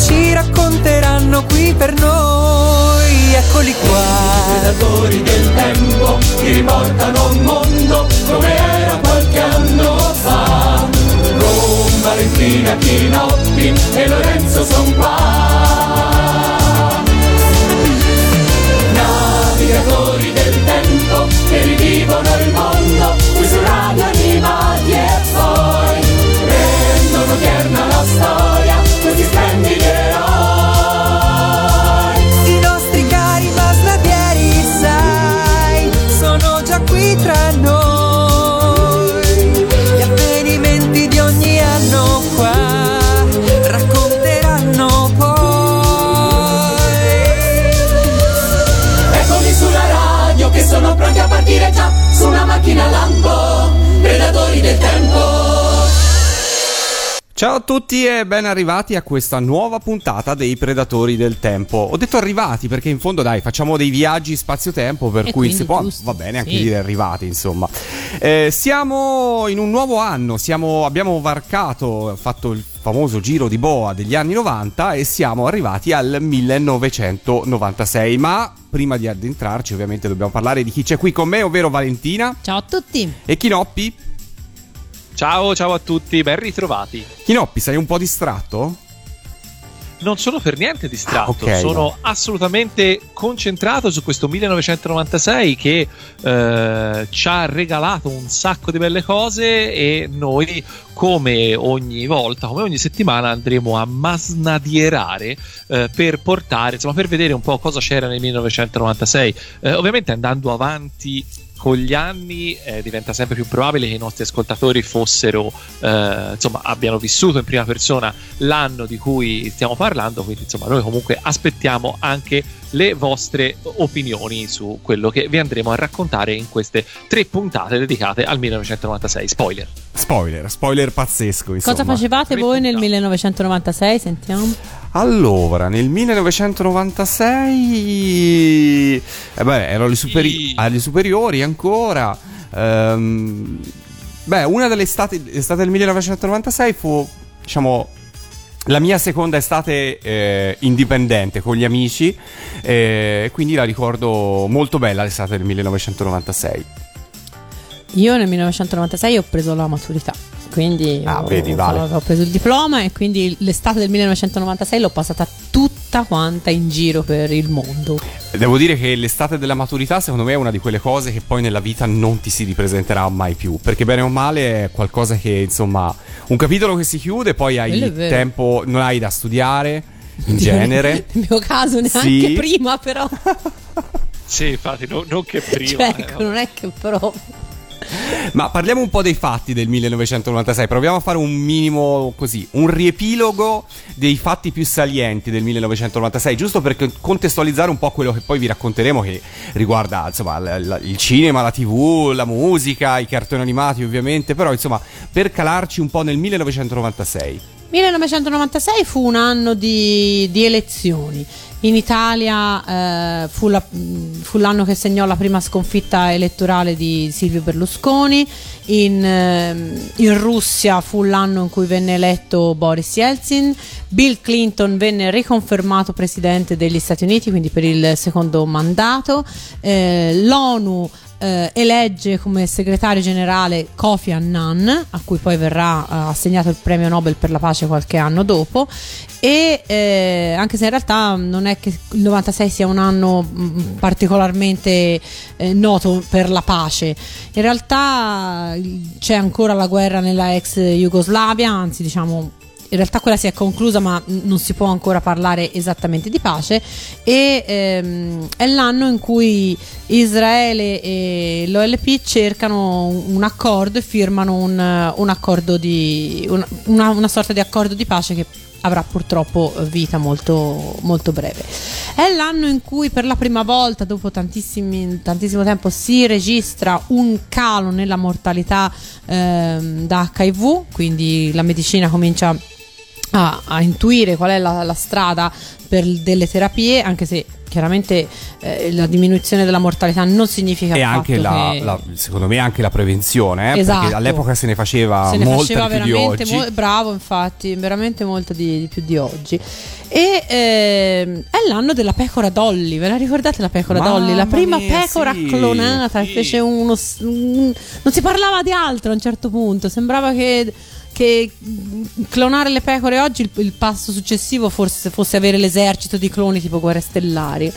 ci racconteranno qui per noi. Eccoli qua, i predatori del tempo, che riportano un mondo come era qualche anno fa. Con Valentina Chinotti e Lorenzo son qua. Navigatori del tempo, che rivivono il mondo, qui su radio animati e poi rendono tierna la storia, questi splendidi eroi. Tra noi gli avvenimenti di ogni anno qua racconteranno poi. Eccoli sulla radio che sono pronti a partire già su una macchina a lampo, predatori del tempo. Ciao a tutti e ben arrivati a questa nuova puntata dei Predatori del Tempo. Ho detto arrivati perché in fondo dai, facciamo dei viaggi spazio-tempo, per e cui si può, va bene anche sì, dire arrivati insomma. Siamo in un nuovo anno, abbiamo varcato, fatto il famoso giro di boa degli anni 90 e siamo arrivati al 1996, ma prima di addentrarci ovviamente dobbiamo parlare di chi c'è qui con me, ovvero Valentina. Ciao a tutti. E Chinoppi. Ciao, ciao a tutti, ben ritrovati. Chinoppi, sei un po' distratto? Non sono per niente distratto, okay, sono assolutamente concentrato su questo 1996 che ci ha regalato un sacco di belle cose e noi, come ogni volta, come ogni settimana, andremo a masnadierare per portare, insomma, per vedere un po' cosa c'era nel 1996. Ovviamente andando avanti con gli anni diventa sempre più probabile che i nostri ascoltatori fossero insomma abbiano vissuto in prima persona l'anno di cui stiamo parlando, quindi insomma noi comunque aspettiamo anche le vostre opinioni su quello che vi andremo a raccontare in queste tre puntate dedicate al 1996. Spoiler pazzesco insomma. Cosa facevate voi nel 1996? Sentiamo. Allora, nel 1996 ero alle superiori ancora. Una delle estate del 1996 fu, diciamo, la mia seconda estate indipendente con gli amici, quindi la ricordo molto bella, l'estate del 1996. Io nel 1996 ho preso la maturità, quindi ho preso il diploma e quindi l'estate del 1996 l'ho passata tutta quanta in giro per il mondo. Devo dire che l'estate della maturità secondo me è una di quelle cose che poi nella vita non ti si ripresenterà mai più, perché bene o male è qualcosa che, insomma, un capitolo che si chiude, poi hai tempo, non hai da studiare in genere. Nel mio caso neanche sì. Prima però sì, infatti non che prima, cioè, ecco, non è che però. Ma parliamo un po' dei fatti del 1996, proviamo a fare un minimo così, un riepilogo dei fatti più salienti del 1996, giusto per contestualizzare un po' quello che poi vi racconteremo, che riguarda insomma il cinema, la TV, la musica, i cartoni animati ovviamente, però insomma per calarci un po' nel 1996. 1996 fu un anno di elezioni. In Italia fu l'anno che segnò la prima sconfitta elettorale di Silvio Berlusconi, in Russia fu l'anno in cui venne eletto Boris Yeltsin, Bill Clinton venne riconfermato presidente degli Stati Uniti, quindi per il secondo mandato, l'ONU elegge come segretario generale Kofi Annan, a cui poi verrà assegnato il premio Nobel per la pace qualche anno dopo, e anche se in realtà non è che il 96 sia un anno particolarmente noto per la pace, in realtà c'è ancora la guerra nella ex Jugoslavia, anzi diciamo in realtà quella si è conclusa ma non si può ancora parlare esattamente di pace, e è l'anno in cui Israele e l'OLP cercano un accordo e firmano un accordo una sorta di accordo di pace che avrà purtroppo vita molto, molto breve. È l'anno in cui per la prima volta dopo tantissimo tempo si registra un calo nella mortalità da HIV, quindi la medicina comincia a intuire qual è la strada per delle terapie, anche se chiaramente la diminuzione della mortalità non significa e anche secondo me anche la prevenzione, esatto, perché all'epoca se ne faceva veramente di oggi. Bravo, infatti, veramente molto di più di oggi. E è l'anno della pecora Dolly, ve la ricordate la pecora Dolly? La prima pecora clonata, che fece non si parlava di altro a un certo punto, sembrava che clonare le pecore oggi il passo successivo forse fosse avere l'esercito di cloni tipo Guerre Stellari,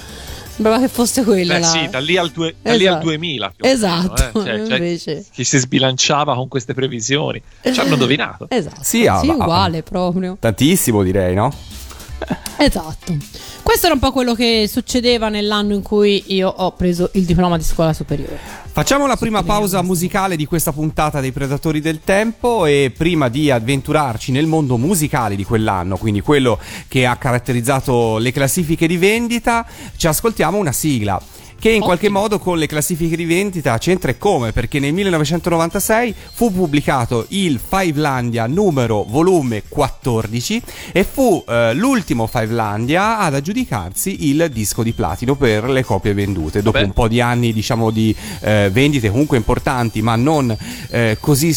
sembrava che fosse quello. Sì, da lì al 2000 più esatto meno, cioè, invece chi si sbilanciava con queste previsioni ci hanno indovinato, esatto, sì uguale proprio tantissimo, direi, no? Esatto, questo era un po' quello che succedeva nell'anno in cui io ho preso il diploma di scuola superiore. Facciamo la prima pausa musicale di questa puntata dei Predatori del Tempo, e prima di avventurarci nel mondo musicale di quell'anno, quindi quello che ha caratterizzato le classifiche di vendita, ci ascoltiamo una sigla che in qualche modo con le classifiche di vendita c'entra, e come, perché nel 1996 fu pubblicato il Fivelandia numero volume 14 e fu l'ultimo Fivelandia ad aggiudicarsi il disco di platino per le copie vendute. Dopo un po' di anni, diciamo, di vendite comunque importanti, ma non così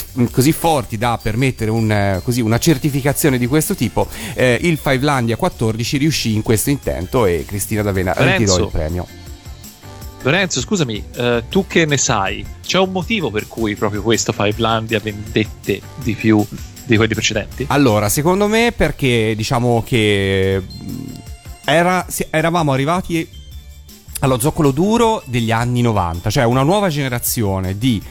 forti da permettere una certificazione di questo tipo, il Fivelandia 14 riuscì in questo intento e Cristina D'Avena ritirò il premio. Lorenzo, scusami, tu che ne sai? C'è un motivo per cui proprio questo Fivelandia vendette di più di quelli precedenti? Allora, secondo me perché diciamo che eravamo arrivati allo zoccolo duro degli anni 90, cioè una nuova generazione di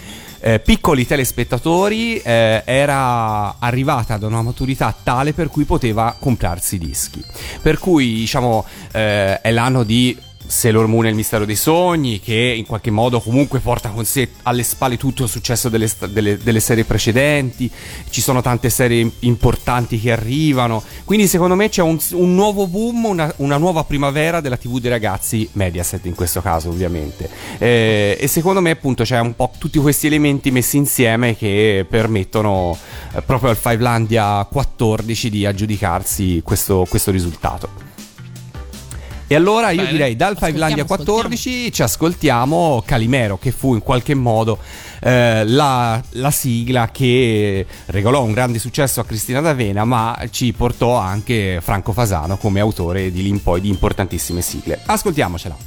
piccoli telespettatori era arrivata ad una maturità tale per cui poteva comprarsi dischi. Per cui, diciamo, è l'anno di Sailor Moon e il mistero dei sogni, che in qualche modo comunque porta con sé alle spalle tutto il successo delle serie precedenti. Ci sono tante serie importanti che arrivano, quindi secondo me c'è un nuovo boom, una nuova primavera della TV dei ragazzi, Mediaset in questo caso ovviamente, e secondo me appunto c'è un po' tutti questi elementi messi insieme che permettono proprio al Fivelandia 14 di aggiudicarsi questo risultato. E allora io direi dal Fivelandia 14 ci ascoltiamo Calimero, che fu in qualche modo la sigla che regalò un grande successo a Cristina D'Avena, ma ci portò anche Franco Fasano come autore di lì in poi di importantissime sigle. Ascoltiamocela.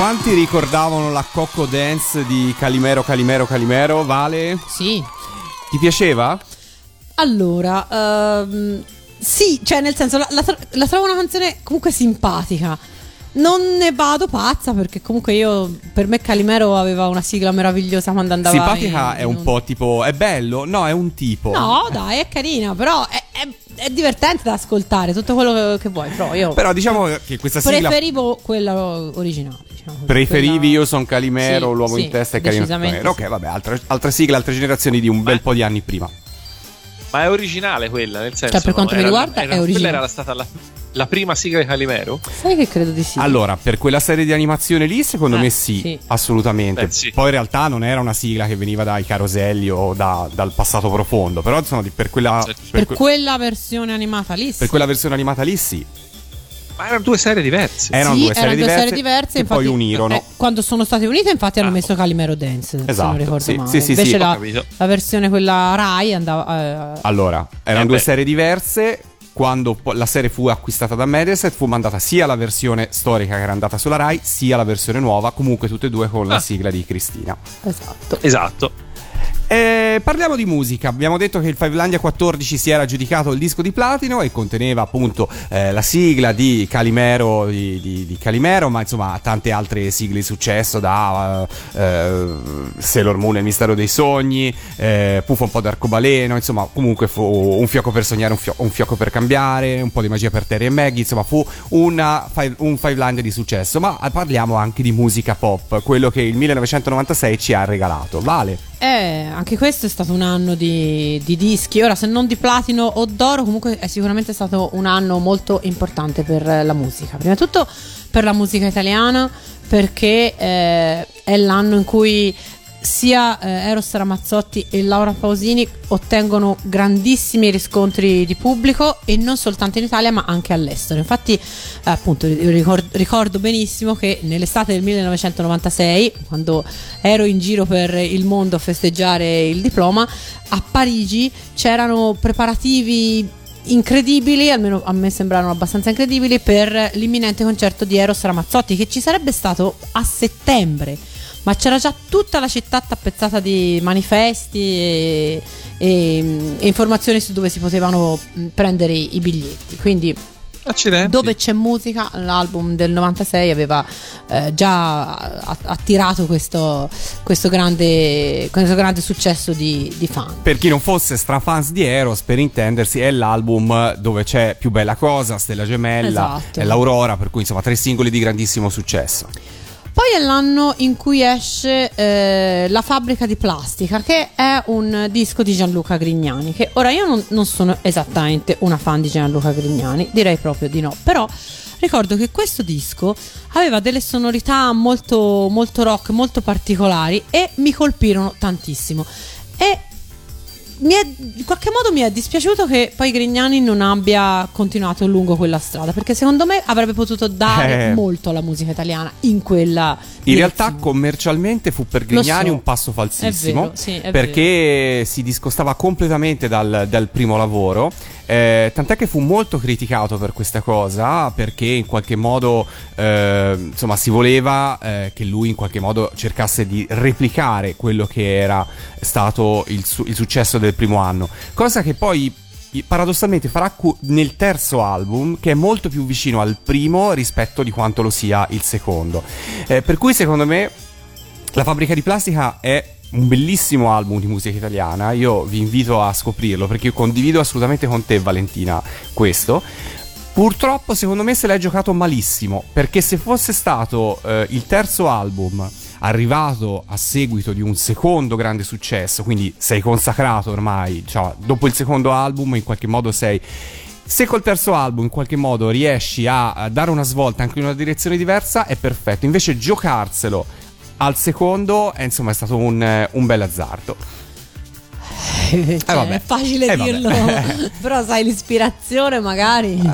Quanti ricordavano la Coco Dance di Calimero, Calimero, Calimero? Vale? Sì. Ti piaceva? Allora, sì, cioè nel senso la trovo una canzone comunque simpatica. Non ne vado pazza perché comunque per me Calimero aveva una sigla meravigliosa quando andava. Simpatica è un po' tipo, è bello? No, è un tipo. No, dai, è carina, però è divertente da ascoltare, tutto quello che vuoi. Però io diciamo che questa sigla preferivo quella originale. Io sono Calimero, sì, l'uovo sì, in testa è carino. Ok, vabbè, altra sigla, altre generazioni di un bel po' di anni prima. Ma è originale quella, nel senso, cioè per quanto mi riguarda è originale. Quella era stata la prima sigla di Calimero? Sai che credo di sì. Allora, per quella serie di animazione lì, secondo me sì. Assolutamente. Beh, sì. Poi in realtà non era una sigla che veniva dai caroselli o dal passato profondo, però insomma per quella quella versione animata lì. Sì. Per quella versione animata lì sì. Ma erano due serie diverse. Erano due serie diverse che infatti, poi unirono. Quando sono state unite, infatti, hanno messo Calimero Dance. Esatto, se non ricordo male. Sì, invece la versione quella Rai andava. Allora, erano due serie diverse. Quando la serie fu acquistata da Mediaset, fu mandata sia la versione storica che era andata sulla Rai, sia la versione nuova, comunque tutte e due con la sigla di Cristina. Esatto. Parliamo di musica. Abbiamo detto che il Fivelandia 14 si era aggiudicato il disco di platino e conteneva appunto la sigla di Calimero, di Calimero, ma insomma tante altre sigle di successo, da Sailor Moon e il Mistero dei Sogni, Puffa un po' d'arcobaleno, insomma comunque fu un fiocco per sognare, un fiocco per cambiare, un po' di magia per Terry e Maggie, insomma fu un Fivelandia di successo. Ma parliamo anche di musica pop, quello che il 1996 ci ha regalato. Vale? Anche questo è stato un anno di dischi. Ora, se non di platino o d'oro, comunque è sicuramente stato un anno molto importante per la musica. Prima di tutto per la musica italiana, perché è l'anno in cui sia Eros Ramazzotti e Laura Pausini ottengono grandissimi riscontri di pubblico, e non soltanto in Italia ma anche all'estero. Infatti appunto ricordo benissimo che nell'estate del 1996, quando ero in giro per il mondo a festeggiare il diploma, a Parigi c'erano preparativi incredibili, almeno a me sembrarono abbastanza incredibili, per l'imminente concerto di Eros Ramazzotti, che ci sarebbe stato a settembre. Ma c'era già tutta la città tappezzata di manifesti e informazioni su dove si potevano prendere i biglietti. Quindi accidenti. Dove c'è musica, l'album del 96 aveva già attirato questo grande successo di fan. Per chi non fosse strafans di Eros, per intendersi, è l'album dove c'è Più bella cosa, Stella gemella, e l'Aurora, per cui insomma tre singoli di grandissimo successo. Poi è l'anno in cui esce La fabbrica di plastica, che è un disco di Gianluca Grignani, che ora io non sono esattamente una fan di Gianluca Grignani, direi proprio di no, però ricordo che questo disco aveva delle sonorità molto, molto rock, molto particolari, e mi colpirono tantissimo. E in qualche modo mi è dispiaciuto che poi Grignani non abbia continuato lungo quella strada, perché secondo me avrebbe potuto dare molto alla musica italiana in quella direzione. In realtà commercialmente fu per Grignani un passo falsissimo, perché si discostava completamente dal primo lavoro, tant'è che fu molto criticato per questa cosa, perché in qualche modo insomma si voleva che lui in qualche modo cercasse di replicare quello che era stato il successo del primo anno, cosa che poi paradossalmente farà nel terzo album, che è molto più vicino al primo rispetto di quanto lo sia il secondo, per cui secondo me La fabbrica di plastica è un bellissimo album di musica italiana. Io vi invito a scoprirlo, perché io condivido assolutamente con te, Valentina, questo. Purtroppo secondo me se l'è giocato malissimo, perché se fosse stato il terzo album arrivato a seguito di un secondo grande successo, quindi sei consacrato ormai, cioè dopo il secondo album in qualche modo sei... Se col terzo album in qualche modo riesci a dare una svolta anche in una direzione diversa, è perfetto. Invece giocarselo al secondo è stato un bel azzardo. Vabbè. È facile dirlo, però sai, l'ispirazione magari in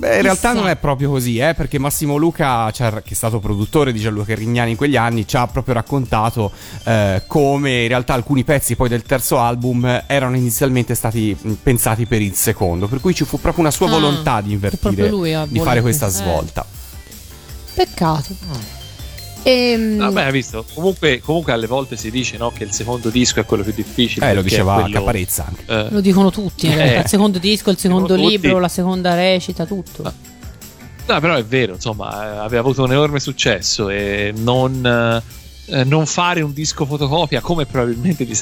realtà non è proprio così, perché Massimo Luca, che è stato produttore di Gianluca Grignani in quegli anni, ci ha proprio raccontato come in realtà alcuni pezzi poi del terzo album erano inizialmente stati pensati per il secondo, per cui ci fu proprio una sua volontà di invertire, di fare questa svolta. Peccato. Vabbè, hai visto? Comunque alle volte si dice, no, che il secondo disco è quello più difficile. Lo diceva quello, Caparezza anche. Lo dicono tutti, il secondo disco, il secondo libro, la seconda recita, tutto. No, però è vero, insomma, aveva avuto un enorme successo e non fare un disco fotocopia, come probabilmente gli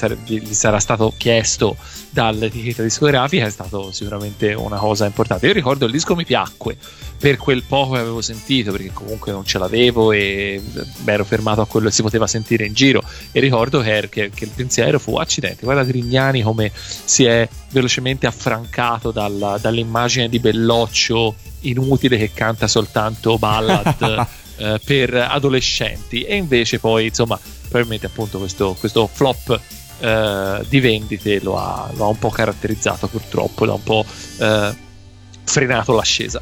sarà stato chiesto dall'etichetta discografica, è stato sicuramente una cosa importante. Io ricordo il disco mi piacque per quel poco che avevo sentito, perché comunque non ce l'avevo e ero fermato a quello che si poteva sentire in giro, e ricordo che il pensiero fu: accidenti, guarda Grignani come si è velocemente affrancato dall'immagine di Belloccio inutile che canta soltanto ballad per adolescenti, e invece poi, insomma, probabilmente appunto questo flop di vendite lo ha un po' caratterizzato, purtroppo, l'ha un po' frenato l'ascesa.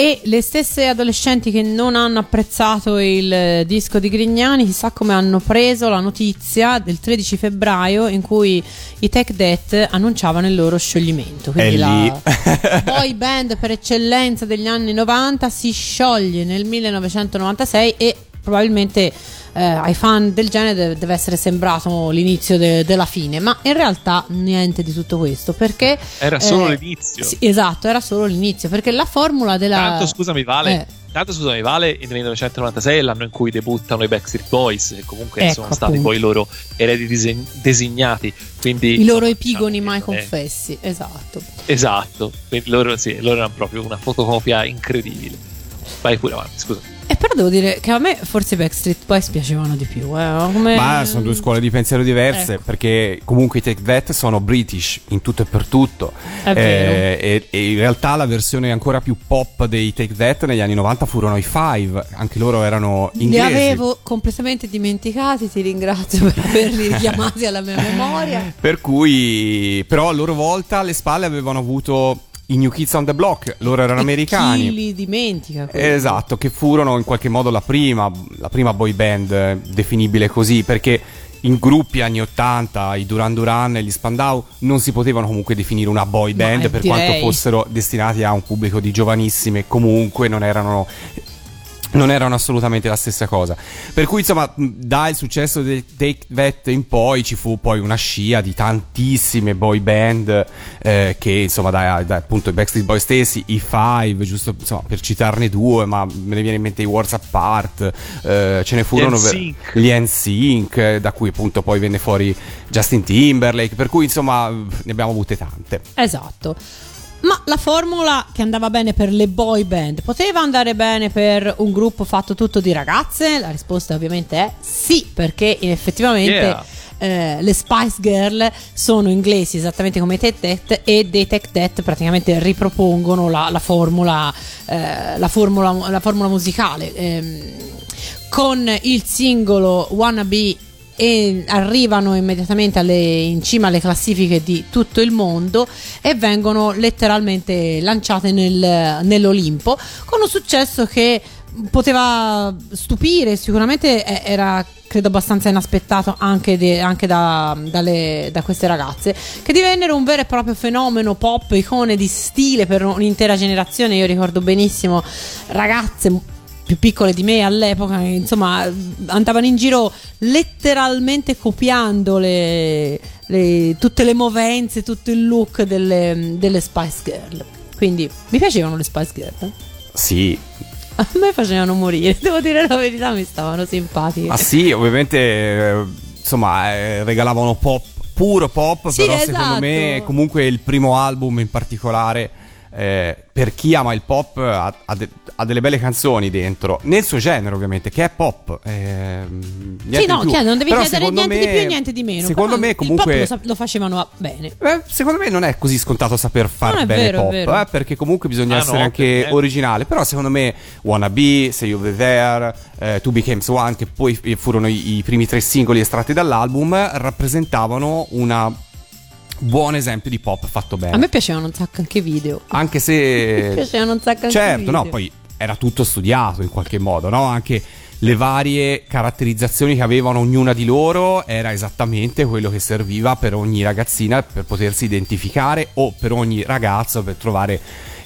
E le stesse adolescenti che non hanno apprezzato il disco di Grignani, chissà come hanno preso la notizia del 13 febbraio in cui i Tech Death annunciavano il loro scioglimento. Quindi la boy band per eccellenza degli anni 90 si scioglie nel 1996 e probabilmente ai fan del genere deve essere sembrato l'inizio della fine, ma in realtà niente di tutto questo, perché era solo l'inizio. Sì, esatto, era solo l'inizio, perché la formula della... Tanto scusami vale, il 1996 è l'anno in cui debuttano i Backstreet Boys, che comunque sono stati appunto poi i loro eredi designati, quindi i loro epigoni mai confessi. Esatto, quindi loro erano proprio una fotocopia incredibile. Vai pure avanti, scusami. E però devo dire che a me forse i Backstreet Boys piacevano di più. Ma sono due scuole di pensiero diverse, perché comunque i Take That sono british in tutto e per tutto. È vero. E in realtà la versione ancora più pop dei Take That negli anni 90 furono i Five, anche loro erano inglesi. Li avevo completamente dimenticati, ti ringrazio per averli richiamati alla mia memoria. Per cui, però a loro volta alle spalle avevano avuto i New Kids on the Block, loro erano americani. Chi li dimentica? Quindi. Esatto, che furono in qualche modo la prima boy band definibile così, perché in gruppi anni 80 i Duran Duran e gli Spandau non si potevano comunque definire una boy band, per quanto fossero destinati a un pubblico di giovanissime, comunque non erano assolutamente la stessa cosa. Per cui, insomma, dal successo del Take That in poi ci fu poi una scia di tantissime boy band che, insomma, da appunto i Backstreet Boys stessi, i Five, giusto, insomma, per citarne due, ma me ne viene in mente i Words Apart, ce ne furono gli NSYNC, da cui appunto poi venne fuori Justin Timberlake, per cui, insomma, ne abbiamo avute tante. Esatto. Ma la formula che andava bene per le boy band poteva andare bene per un gruppo fatto tutto di ragazze? La risposta ovviamente è sì, perché effettivamente le Spice Girl sono inglesi esattamente come i Tech Death, e dei Tech Death praticamente ripropongono la formula musicale, con il singolo Wannabe, e arrivano immediatamente in cima alle classifiche di tutto il mondo e vengono letteralmente lanciate nell'Olimpo, con un successo che poteva stupire, sicuramente era, credo, abbastanza inaspettato anche da queste ragazze, che divennero un vero e proprio fenomeno pop, icone di stile per un'intera generazione. Io ricordo benissimo ragazze più piccole di me all'epoca, insomma, andavano in giro letteralmente copiando tutte le movenze, tutto il look delle Spice Girl. Quindi mi piacevano le Spice Girl, eh? Sì, a me facevano morire, devo dire la verità, mi stavano simpatiche. Ma sì, ovviamente, insomma, regalavano pop, puro pop, sì, però esatto. Secondo me comunque il primo album in particolare, per chi ama il pop, ha delle belle canzoni dentro, nel suo genere ovviamente, che è pop. Sì, no, chiaro, non devi chiedere niente di più e niente di meno. Secondo me comunque il pop lo facevano bene. Secondo me non è così scontato saper far bene, vero, pop, perché comunque bisogna essere anche originale. Però secondo me Wannabe, Say You Were There, Two Became One, che poi furono i primi tre singoli estratti dall'album, rappresentavano una buon esempio di pop fatto bene. A me piacevano un sacco anche i video, anche se piacevano un sacco anche video. Certo, no, poi era tutto studiato in qualche modo, no? Anche le varie caratterizzazioni che avevano ognuna di loro era esattamente quello che serviva per ogni ragazzina per potersi identificare, o per ogni ragazzo per trovare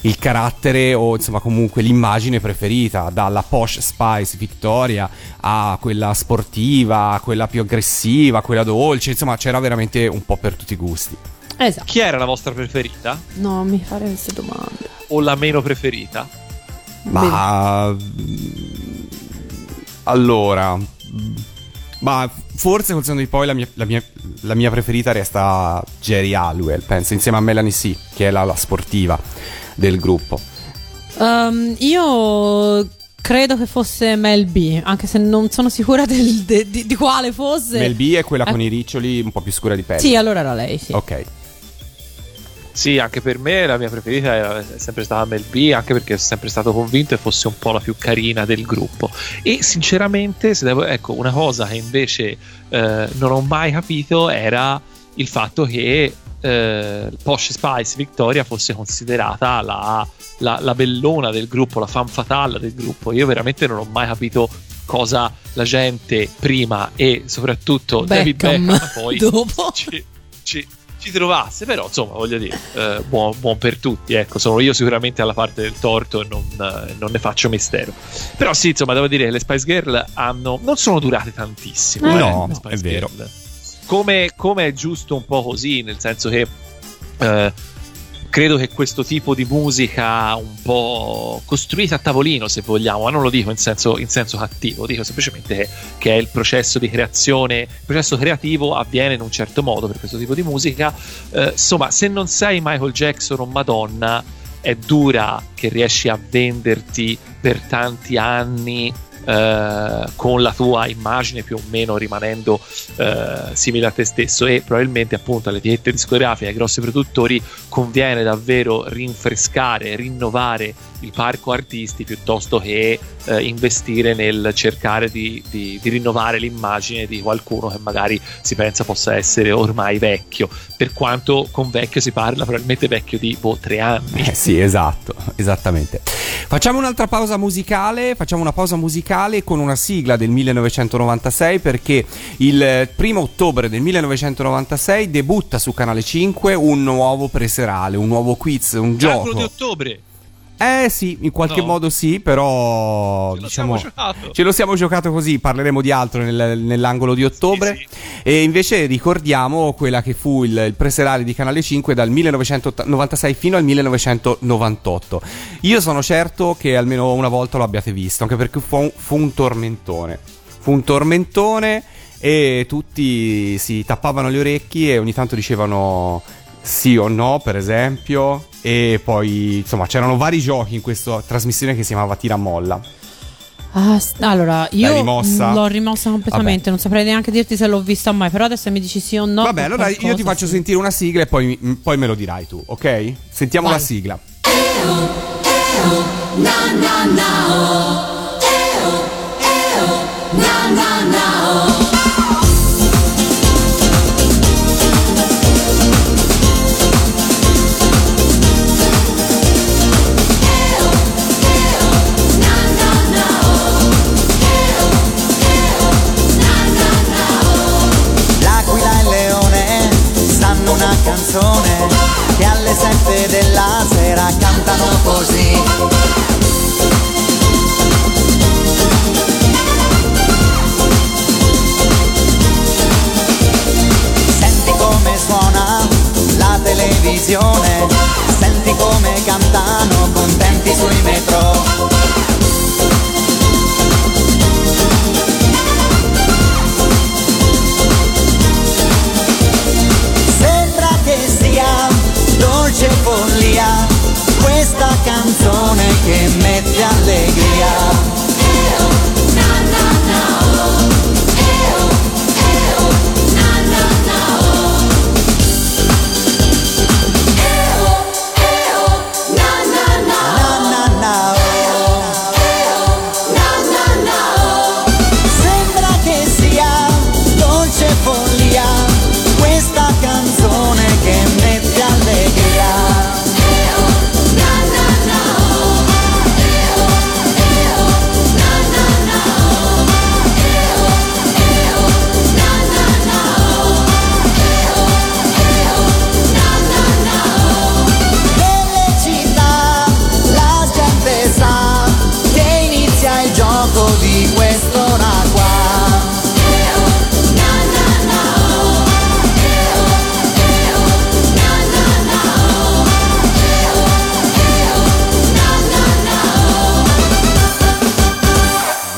il carattere o insomma comunque l'immagine preferita, dalla posh Spice Victoria a quella sportiva, a quella più aggressiva, a quella dolce, insomma c'era veramente un po' per tutti i gusti. Esatto. Chi era la vostra preferita? No, mi fare queste domande. O la meno preferita? Ma allora, ma forse col senno di poi la mia preferita resta Jerry Halliwell, penso, insieme a Melanie C, che è la sportiva del gruppo. Io credo che fosse Mel B, anche se non sono sicura di quale fosse. Mel B è quella con i riccioli un po' più scura di pelle. Sì, allora era lei, sì. Ok. Sì, anche per me la mia preferita è sempre stata Mel B, anche perché sono sempre stato convinto che fosse un po' la più carina del gruppo. E sinceramente, se devo, ecco, una cosa che invece non ho mai capito era il fatto che Posh Spice Victoria fosse considerata la bellona del gruppo, la femme fatale del gruppo. Io veramente non ho mai capito cosa la gente prima e soprattutto David Beckham poi dopo ci trovasse, però insomma voglio dire buon per tutti, ecco, sono io sicuramente alla parte del torto e non ne faccio mistero. Però sì, insomma devo dire che le Spice Girl non sono durate tantissimo, no, è vero, come è giusto un po' così, nel senso che credo che questo tipo di musica un po' costruita a tavolino, se vogliamo, ma non lo dico in senso cattivo, dico semplicemente che è il processo di creazione, il processo creativo avviene in un certo modo per questo tipo di musica. Insomma, se non sei Michael Jackson o Madonna, è dura che riesci a venderti per tanti anni con la tua immagine più o meno rimanendo simile a te stesso, e probabilmente appunto alle etichette discografiche, ai grossi produttori conviene davvero rinfrescare, rinnovare il parco artisti piuttosto che investire nel cercare di rinnovare l'immagine di qualcuno che magari si pensa possa essere ormai vecchio, per quanto con vecchio si parla probabilmente vecchio di 3 anni. Sì, esatto, esattamente. Facciamo un'altra pausa musicale, con una sigla del 1996, perché il 1° ottobre del 1996 debutta su Canale 5 un nuovo preserale, un nuovo quiz, un gioco. L'angolo di ottobre? Sì, in qualche modo sì, però ce lo siamo giocato così, parleremo di altro nell'angolo di ottobre. Sì, sì. E invece ricordiamo quella che fu il preserale di Canale 5 dal 1996 fino al 1998. Io sono certo che almeno una volta lo abbiate visto, anche perché fu un tormentone e tutti si tappavano le orecchie e ogni tanto dicevano sì o no, per esempio. E poi insomma c'erano vari giochi in questa trasmissione che si chiamava Tira Molla. Allora io l'ho rimossa completamente. Vabbè, non saprei neanche dirti se l'ho vista mai, però adesso mi dici sì o no. Vabbè, allora qualcosa, io ti faccio sentire una sigla e poi me lo dirai tu, ok? Sentiamo. Vai. La sigla. Che alle 7 della sera cantano così. Senti come suona la televisione, senti come cantano contenti sui metro. Dolce follia, questa canzone che mette allegria. Eo, na na na oh. Eo, eo, na na na oh. Eo.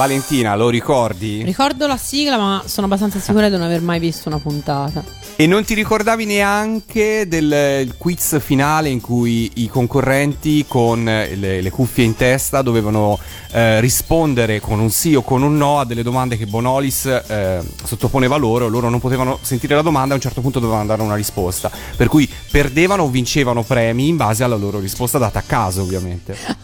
Valentina, lo ricordi? Ricordo la sigla, ma sono abbastanza sicura di non aver mai visto una puntata. E non ti ricordavi neanche del quiz finale in cui i concorrenti con le cuffie in testa dovevano rispondere con un sì o con un no a delle domande che Bonolis sottoponeva loro. Loro non potevano sentire la domanda, a un certo punto dovevano dare una risposta, per cui perdevano o vincevano premi in base alla loro risposta data a caso, ovviamente.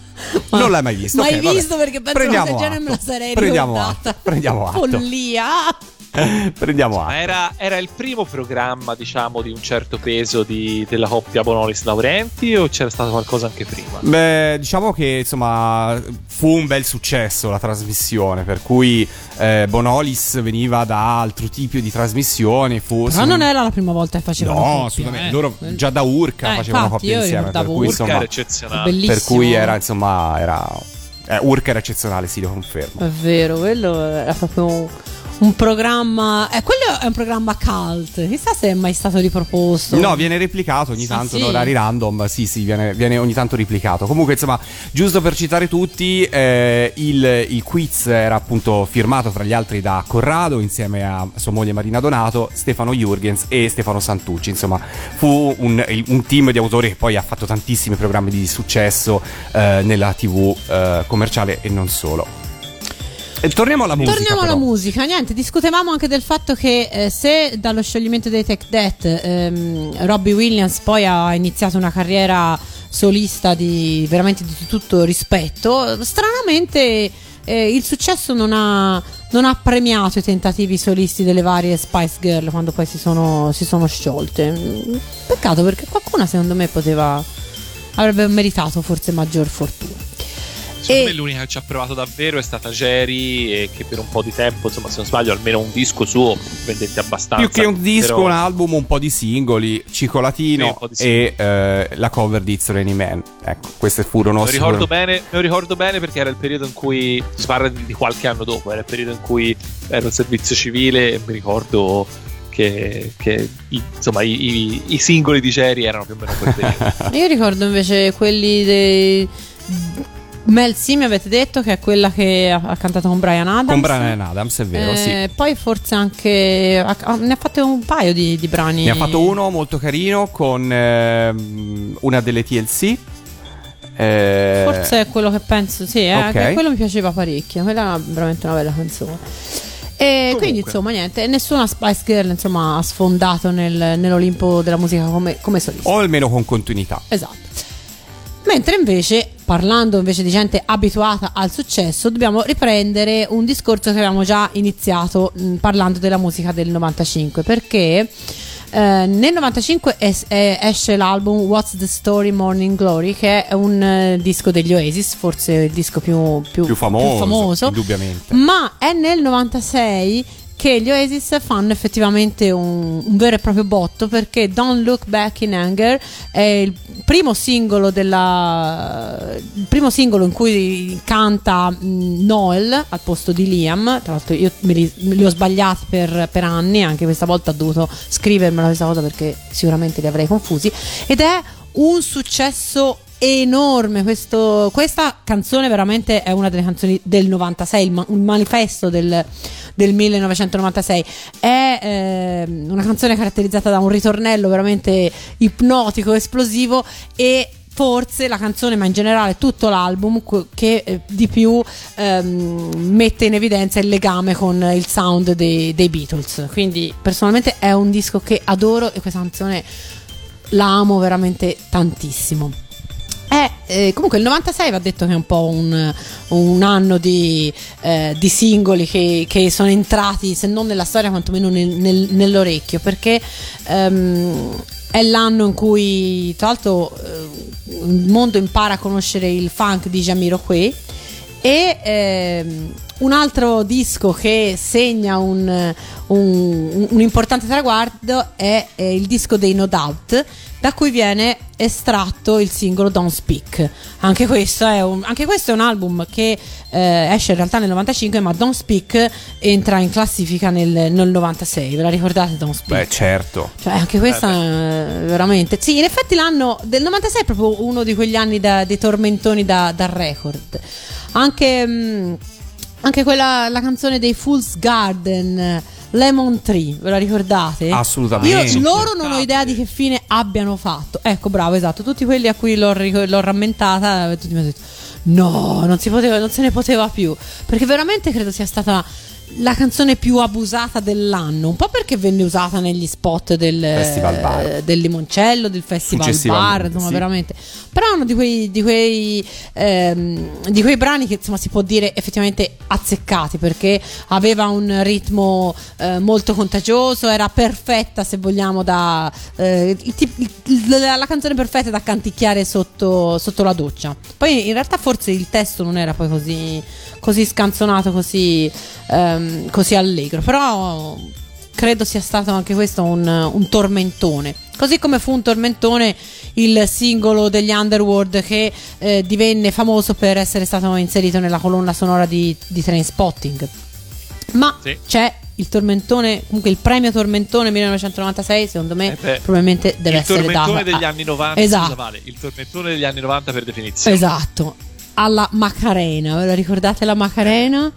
Ma non l'hai mai visto? Mai okay, visto, vabbè. Perché penso prendiamo che se genere me la sarei ricordata. Prendiamo atto. Follia. Prendiamo atto. Era il primo programma, diciamo, di un certo peso della coppia Bonolis Laurenti, o c'era stato qualcosa anche prima? Beh, diciamo che insomma fu un bel successo la trasmissione, per cui Bonolis veniva da altro tipo di trasmissione. Ma non era la prima volta che facevano coppia, assolutamente. Loro già da Urca facevano coppia insieme, per cui, Urca era eccezionale, per cui era insomma Urca era eccezionale, sì, lo confermo. È vero, quello era proprio un programma, quello è un programma cult. Chissà se è mai stato riproposto. No, viene replicato ogni tanto in orari random. Sì, viene ogni tanto replicato. Comunque, insomma, giusto per citare tutti, il quiz era appunto firmato tra gli altri da Corrado insieme a sua moglie Marina Donato, Stefano Jurgens e Stefano Santucci. Insomma, fu un team di autori che poi ha fatto tantissimi programmi di successo nella TV commerciale e non solo. E torniamo alla musica. Niente, discutevamo anche del fatto che se dallo scioglimento dei Tech Death Robbie Williams poi ha iniziato una carriera solista di veramente di tutto rispetto, stranamente il successo non ha premiato i tentativi solisti delle varie Spice Girl quando poi si sono sciolte. Peccato, perché qualcuna secondo me avrebbe meritato forse maggior fortuna. Secondo me l'unica che ci ha provato davvero è stata Jerry, e che per un po' di tempo, insomma, se non sbaglio, almeno un disco suo vendette abbastanza. Più che un disco, però... un album, un po' di singoli, Cicolatino, sì, di singoli. E la cover di It's Raining Men. Ecco, queste furono me lo ricordo bene perché era il periodo in cui, si parla di qualche anno dopo, era il periodo in cui ero in servizio civile, e mi ricordo che insomma i singoli di Jerry erano più o meno quel periodo. Io ricordo invece quelli dei... Mel C, mi avete detto che è quella che ha cantato con Bryan Adams. Con Bryan Adams, è vero, sì. Poi forse anche ne ha fatto un paio di brani. Ne ha fatto uno molto carino con una delle TLC. Forse è quello che penso, sì, okay. Quello mi piaceva parecchio. Quella era veramente una bella canzone. E quindi insomma niente, nessuna Spice Girl insomma ha sfondato nell'Olimpo della musica come solista, o almeno con continuità. Esatto. Mentre invece, parlando invece di gente abituata al successo, dobbiamo riprendere un discorso che avevamo già iniziato parlando della musica del 95, perché nel 95 esce l'album What's the Story Morning Glory, che è un disco degli Oasis, forse il disco più famoso, indubbiamente. Ma è nel 96 che gli Oasis fanno effettivamente un vero e proprio botto, perché Don't Look Back in Anger è il primo singolo in cui canta Noel al posto di Liam. Tra l'altro io li ho sbagliati per anni, anche questa volta ho dovuto scrivermela questa cosa perché sicuramente li avrei confusi, ed è un successo enorme. Questa canzone veramente è una delle canzoni del 96, un manifesto del 1996. È una canzone caratterizzata da un ritornello veramente ipnotico, esplosivo, e forse la canzone, ma in generale tutto l'album, che di più mette in evidenza il legame con il sound dei Beatles. Quindi personalmente è un disco che adoro, e questa canzone la amo veramente tantissimo. Comunque il 96 va detto che è un po' un anno di singoli che sono entrati, se non nella storia quantomeno nell'orecchio, perché è l'anno in cui tra l'altro il mondo impara a conoscere il funk di Jamiroquai, e un altro disco che segna un importante traguardo è il disco dei No Doubt, da cui viene estratto il singolo Don't Speak. Anche questo è un album che esce in realtà nel 95, ma Don't Speak entra in classifica nel 96. Ve la ricordate Don't Speak? Beh, certo. Cioè, anche questa veramente. Sì, in effetti l'anno del 96 è proprio uno di quegli anni dei tormentoni da record. Anche Anche quella, la canzone dei Fool's Garden, Lemon Tree, ve la ricordate? Assolutamente. Io loro non ho idea di che fine abbiano fatto. Ecco, bravo, esatto. Tutti quelli a cui l'ho rammentata, tutti mi hanno detto no, non si poteva, non se ne poteva più, perché veramente credo sia stata la canzone più abusata dell'anno. Un po' perché venne usata negli spot del limoncello, del festival bar, insomma, sì, veramente. Però è uno di quei brani che, insomma, si può dire effettivamente azzeccati, perché aveva un ritmo molto contagioso. Era perfetta, se vogliamo, la canzone perfetta da canticchiare sotto la doccia. Poi in realtà forse il testo non era poi così scanzonato, così allegro, però credo sia stato anche questo un tormentone, così come fu un tormentone il singolo degli Underworld che divenne famoso per essere stato inserito nella colonna sonora di Trainspotting. Ma sì, c'è il tormentone, comunque il premio tormentone 1996, secondo me probabilmente deve essere dato. Il tormentone degli anni 90, esatto. Scusa, vale, il tormentone degli anni 90 per definizione. Esatto, alla Macarena, ve la ricordate la Macarena?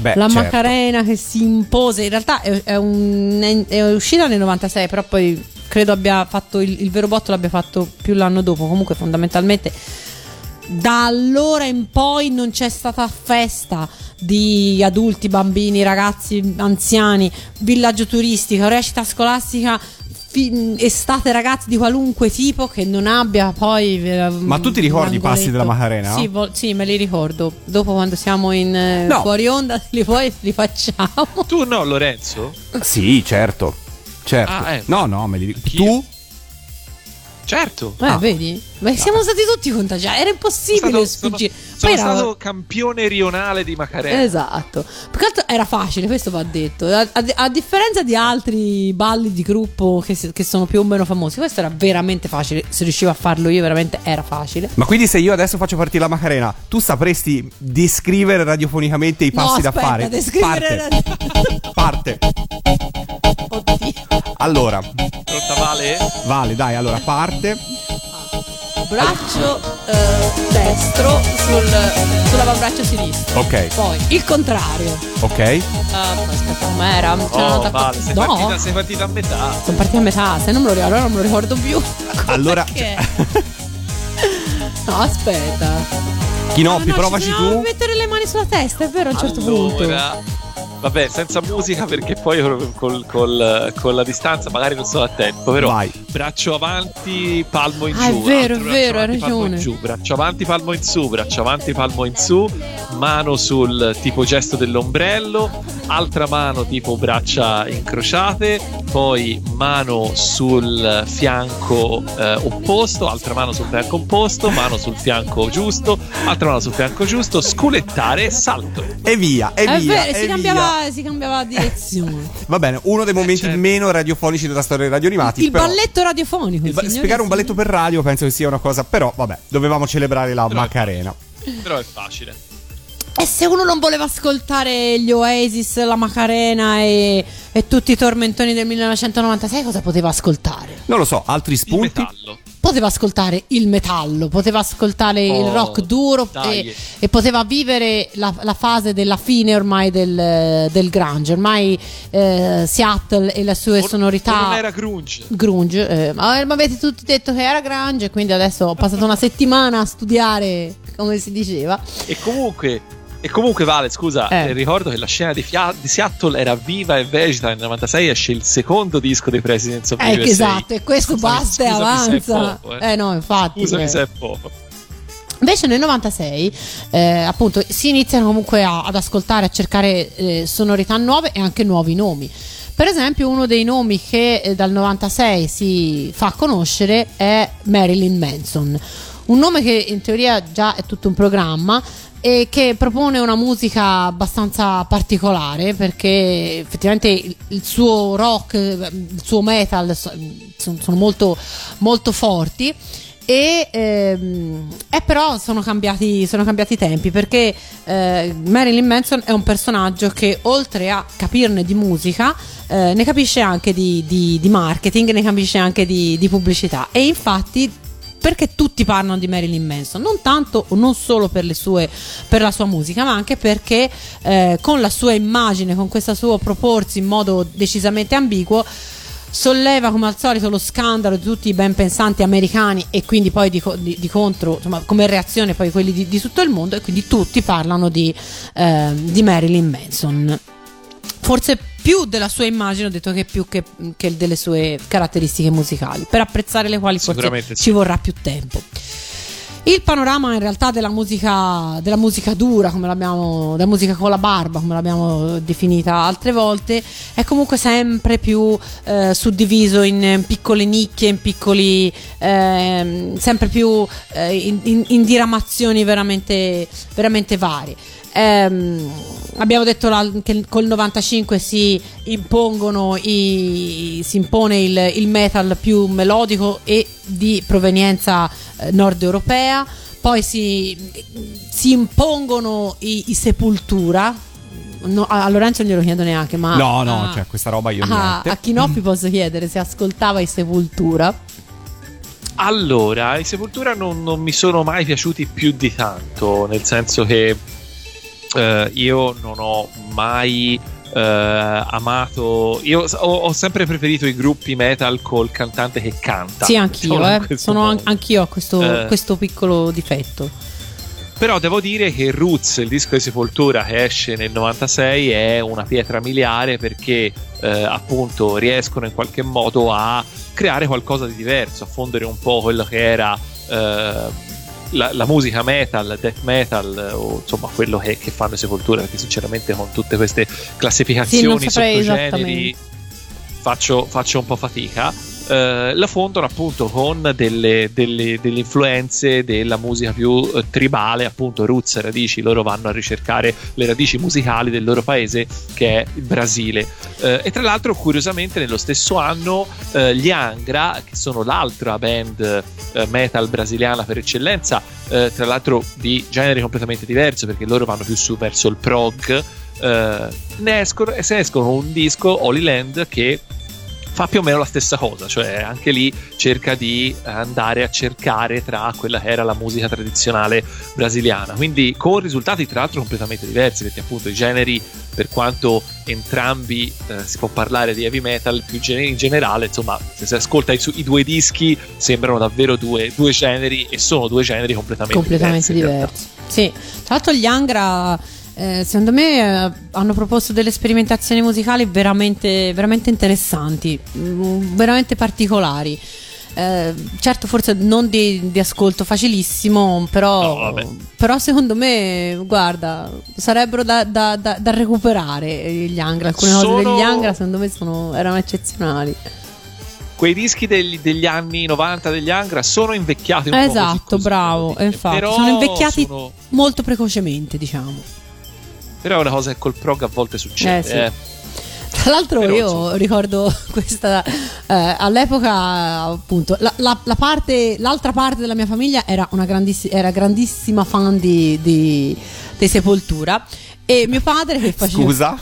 Beh, la certo. Macarena che si impose. In realtà è uscita nel 96, però poi credo abbia fatto il vero botto l'abbia fatto più l'anno dopo. Comunque fondamentalmente da allora in poi non c'è stata festa di adulti, bambini, ragazzi, anziani, villaggio turistico, recita scolastica, estate ragazzi di qualunque tipo che non abbia poi ma tu ti ricordi i passi della Macarena? Sì, sì, me li ricordo. Dopo, quando siamo in fuori onda, li facciamo. Tu no, Lorenzo? Sì, certo. No, me li ricordo. Tu? Certo. Vedi? Ma siamo stati tutti contagiati. Era impossibile sfuggire. Sono stato campione rionale di Macarena. Esatto. Perché era facile, questo va detto. A differenza di altri balli di gruppo che sono più o meno famosi, questo era veramente facile. Se riuscivo a farlo io, veramente era facile. Ma quindi, se io adesso faccio partire la Macarena, tu sapresti descrivere radiofonicamente i passi da fare? Parte. Oddio. Allora, pronta, Vale, dai, allora parte. Braccio destro sull'avambraccio sinistro. Ok. Poi il contrario. Ok. Aspetta, com'era? Vale, sei partita a metà. Sono partita a metà, se non me lo ricordo, allora non me lo ricordo più. Allora. No, aspetta. Chinoppi, provaci tu. Devi mettere le mani sulla testa, è vero, a un certo punto. Vabbè, senza musica, perché poi con la distanza magari non sono a tempo, però vai. Braccio avanti, palmo in giù. È vero, hai ragione. Braccio avanti, palmo in su, mano sul tipo gesto dell'ombrello, altra mano tipo braccia incrociate, poi mano sul fianco opposto, altra mano sul fianco opposto, mano sul fianco giusto, altra mano sul fianco giusto, sculettare, salto. Si cambiava direzione. Va bene, uno dei momenti meno radiofonici della storia dei radio animati. Il balletto radiofonico. Spiegare un balletto per radio penso che sia una cosa. Però vabbè, dovevamo celebrare la Macarena. Però è facile. E se uno non voleva ascoltare gli Oasis, la Macarena e tutti i tormentoni del 1996, cosa poteva ascoltare? Non lo so, altri spunti? Poteva ascoltare il metallo, poteva ascoltare il rock duro e poteva vivere la fase della fine ormai del grunge. Ormai Seattle e le sue sonorità. Non era grunge. Ma avete tutti detto che era grunge, quindi adesso ho passato una settimana a studiare come si diceva. E comunque Vale, scusa, ricordo che la scena di Seattle era viva e vegeta. Nel 96 esce il secondo disco dei Presidents of USA. Esatto, e questo basta e avanza. No, infatti. Scusami se è poco. Invece nel 96 appunto si iniziano comunque ad ascoltare, a cercare sonorità nuove e anche nuovi nomi. Per esempio, uno dei nomi che dal 96 si fa conoscere è Marilyn Manson. Un nome che in teoria già è tutto un programma e che propone una musica abbastanza particolare, perché effettivamente il suo rock, il suo metal sono molto, molto forti e però sono cambiati i tempi, perché Marilyn Manson è un personaggio che oltre a capirne di musica ne capisce anche di marketing, ne capisce anche di pubblicità, e infatti perché tutti parlano di Marilyn Manson, non tanto o non solo per la sua musica, ma anche perché con la sua immagine, con questo suo proporsi in modo decisamente ambiguo, solleva come al solito lo scandalo di tutti i ben pensanti americani, e quindi poi di contro, insomma, come reazione poi quelli di tutto il mondo, e quindi tutti parlano di Marilyn Manson, forse più della sua immagine, ho detto, che più che delle sue caratteristiche musicali, per apprezzare le quali forse ci vorrà più tempo. Il panorama in realtà della musica dura, come l'abbiamo, della musica con la barba, come l'abbiamo definita altre volte, è comunque sempre più suddiviso in piccole nicchie, in piccoli sempre più in diramazioni veramente, veramente varie. Abbiamo detto che col 95 si impone il metal più melodico e di provenienza nord europea, poi si impongono i Sepultura. No, a Lorenzo non glielo chiedo neanche, ma no, cioè questa roba io a Chinoppi posso chiedere se ascoltava i Sepultura. Allora, i Sepultura non mi sono mai piaciuti più di tanto, nel senso che io non ho mai amato. Io ho sempre preferito i gruppi metal col cantante che canta. Sì, anch'io, anch'io ho questo piccolo difetto. Però devo dire che Roots, il disco di Sepoltura che esce nel 96, è una pietra miliare, perché appunto riescono in qualche modo a creare qualcosa di diverso, a fondere un po' quello che era la musica metal, death metal, o insomma quello che fanno Sepoltura, perché sinceramente con tutte queste classificazioni sottogeneri faccio un po' fatica. La fondono appunto con delle influenze della musica più tribale, appunto roots, radici. Loro vanno a ricercare le radici musicali del loro paese, che è il Brasile, e tra l'altro curiosamente nello stesso anno gli Angra, che sono l'altra band metal brasiliana per eccellenza, tra l'altro di genere completamente diverso, perché loro vanno più su verso il prog, escono un disco, Holy Land, che fa più o meno la stessa cosa, cioè anche lì cerca di andare a cercare tra quella che era la musica tradizionale brasiliana, quindi con risultati tra l'altro completamente diversi, perché appunto i generi, per quanto entrambi si può parlare di heavy metal, più in generale, insomma, se si ascolta i due dischi sembrano davvero due generi, e sono due generi completamente diversi. Sì, tra l'altro gli Angra secondo me hanno proposto delle sperimentazioni musicali veramente, veramente interessanti, veramente particolari. Certo, forse non di ascolto facilissimo, però secondo me, guarda, sarebbero da recuperare gli Angra. Alcune cose degli Angra secondo me erano eccezionali. Quei dischi degli anni 90 degli Angra sono invecchiati un po'. Esatto, così, bravo, infatti, però sono invecchiati molto precocemente, diciamo. Però è una cosa che col prog a volte succede. Sì. Tra l'altro io ricordo questa all'epoca appunto l'altra parte della mia famiglia era grandissima fan di Sepoltura, e mio padre che faceva... Scusa?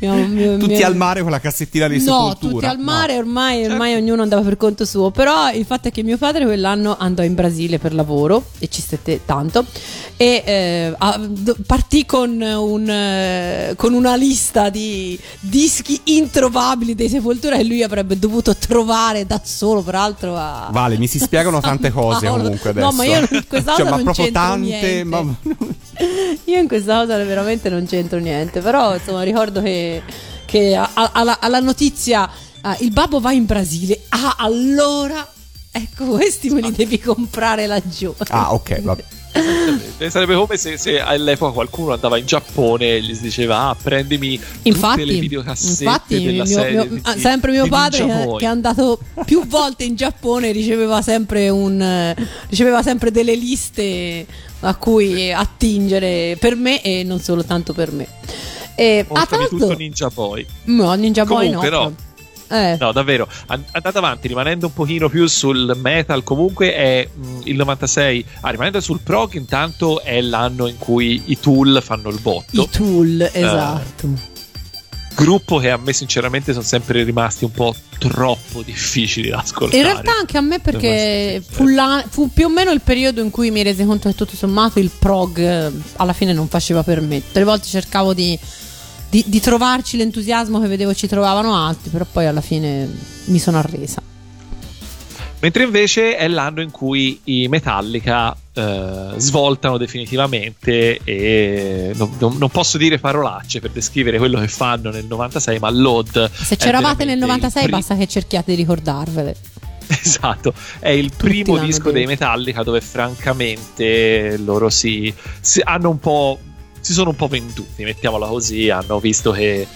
Tutti al mare con la cassettina di Sepoltura. No, tutti al mare, ormai ognuno andava per conto suo. Però il fatto è che mio padre quell'anno andò in Brasile per lavoro e ci stette tanto, e partì con una lista di dischi introvabili dei Sepoltura, e lui avrebbe dovuto trovare da solo, peraltro. Vale, mi si spiegano tante cose comunque adesso. No, ma io in questa cosa non c'entro niente. Io in questa cosa veramente non c'entro niente, però insomma ricordo che alla notizia il babbo va in Brasile, allora ecco, questi me li devi comprare laggiù. Ok, vabbè. Sarebbe come se all'epoca qualcuno andava in Giappone e gli diceva prendimi tutte le videocassette della serie sempre mio padre che è andato più volte in Giappone riceveva sempre delle liste a cui attingere per me, e non solo tanto per me, e tutto Ninja Boy comunque, no. No, davvero, andate avanti, rimanendo un pochino più sul metal. Comunque è il 96. Rimanendo sul prog, intanto è l'anno in cui i Tool fanno il botto. I Tool, esatto. gruppo che a me sinceramente sono sempre rimasti un po' troppo difficili da ascoltare. In realtà anche a me, perché fu più o meno il periodo in cui mi resi conto che tutto sommato il prog alla fine non faceva per me. Tutte le volte cercavo di trovarci l'entusiasmo che vedevo ci trovavano altri, però poi alla fine mi sono arresa. Mentre invece è l'anno in cui i Metallica svoltano definitivamente, e non posso dire parolacce per descrivere quello che fanno nel 96, ma Load, se c'eravate nel 96 basta che cerchiate di ricordarvele. Esatto, è il primo disco dei Metallica dove francamente loro si sono un po' venduti, mettiamola così. Hanno visto che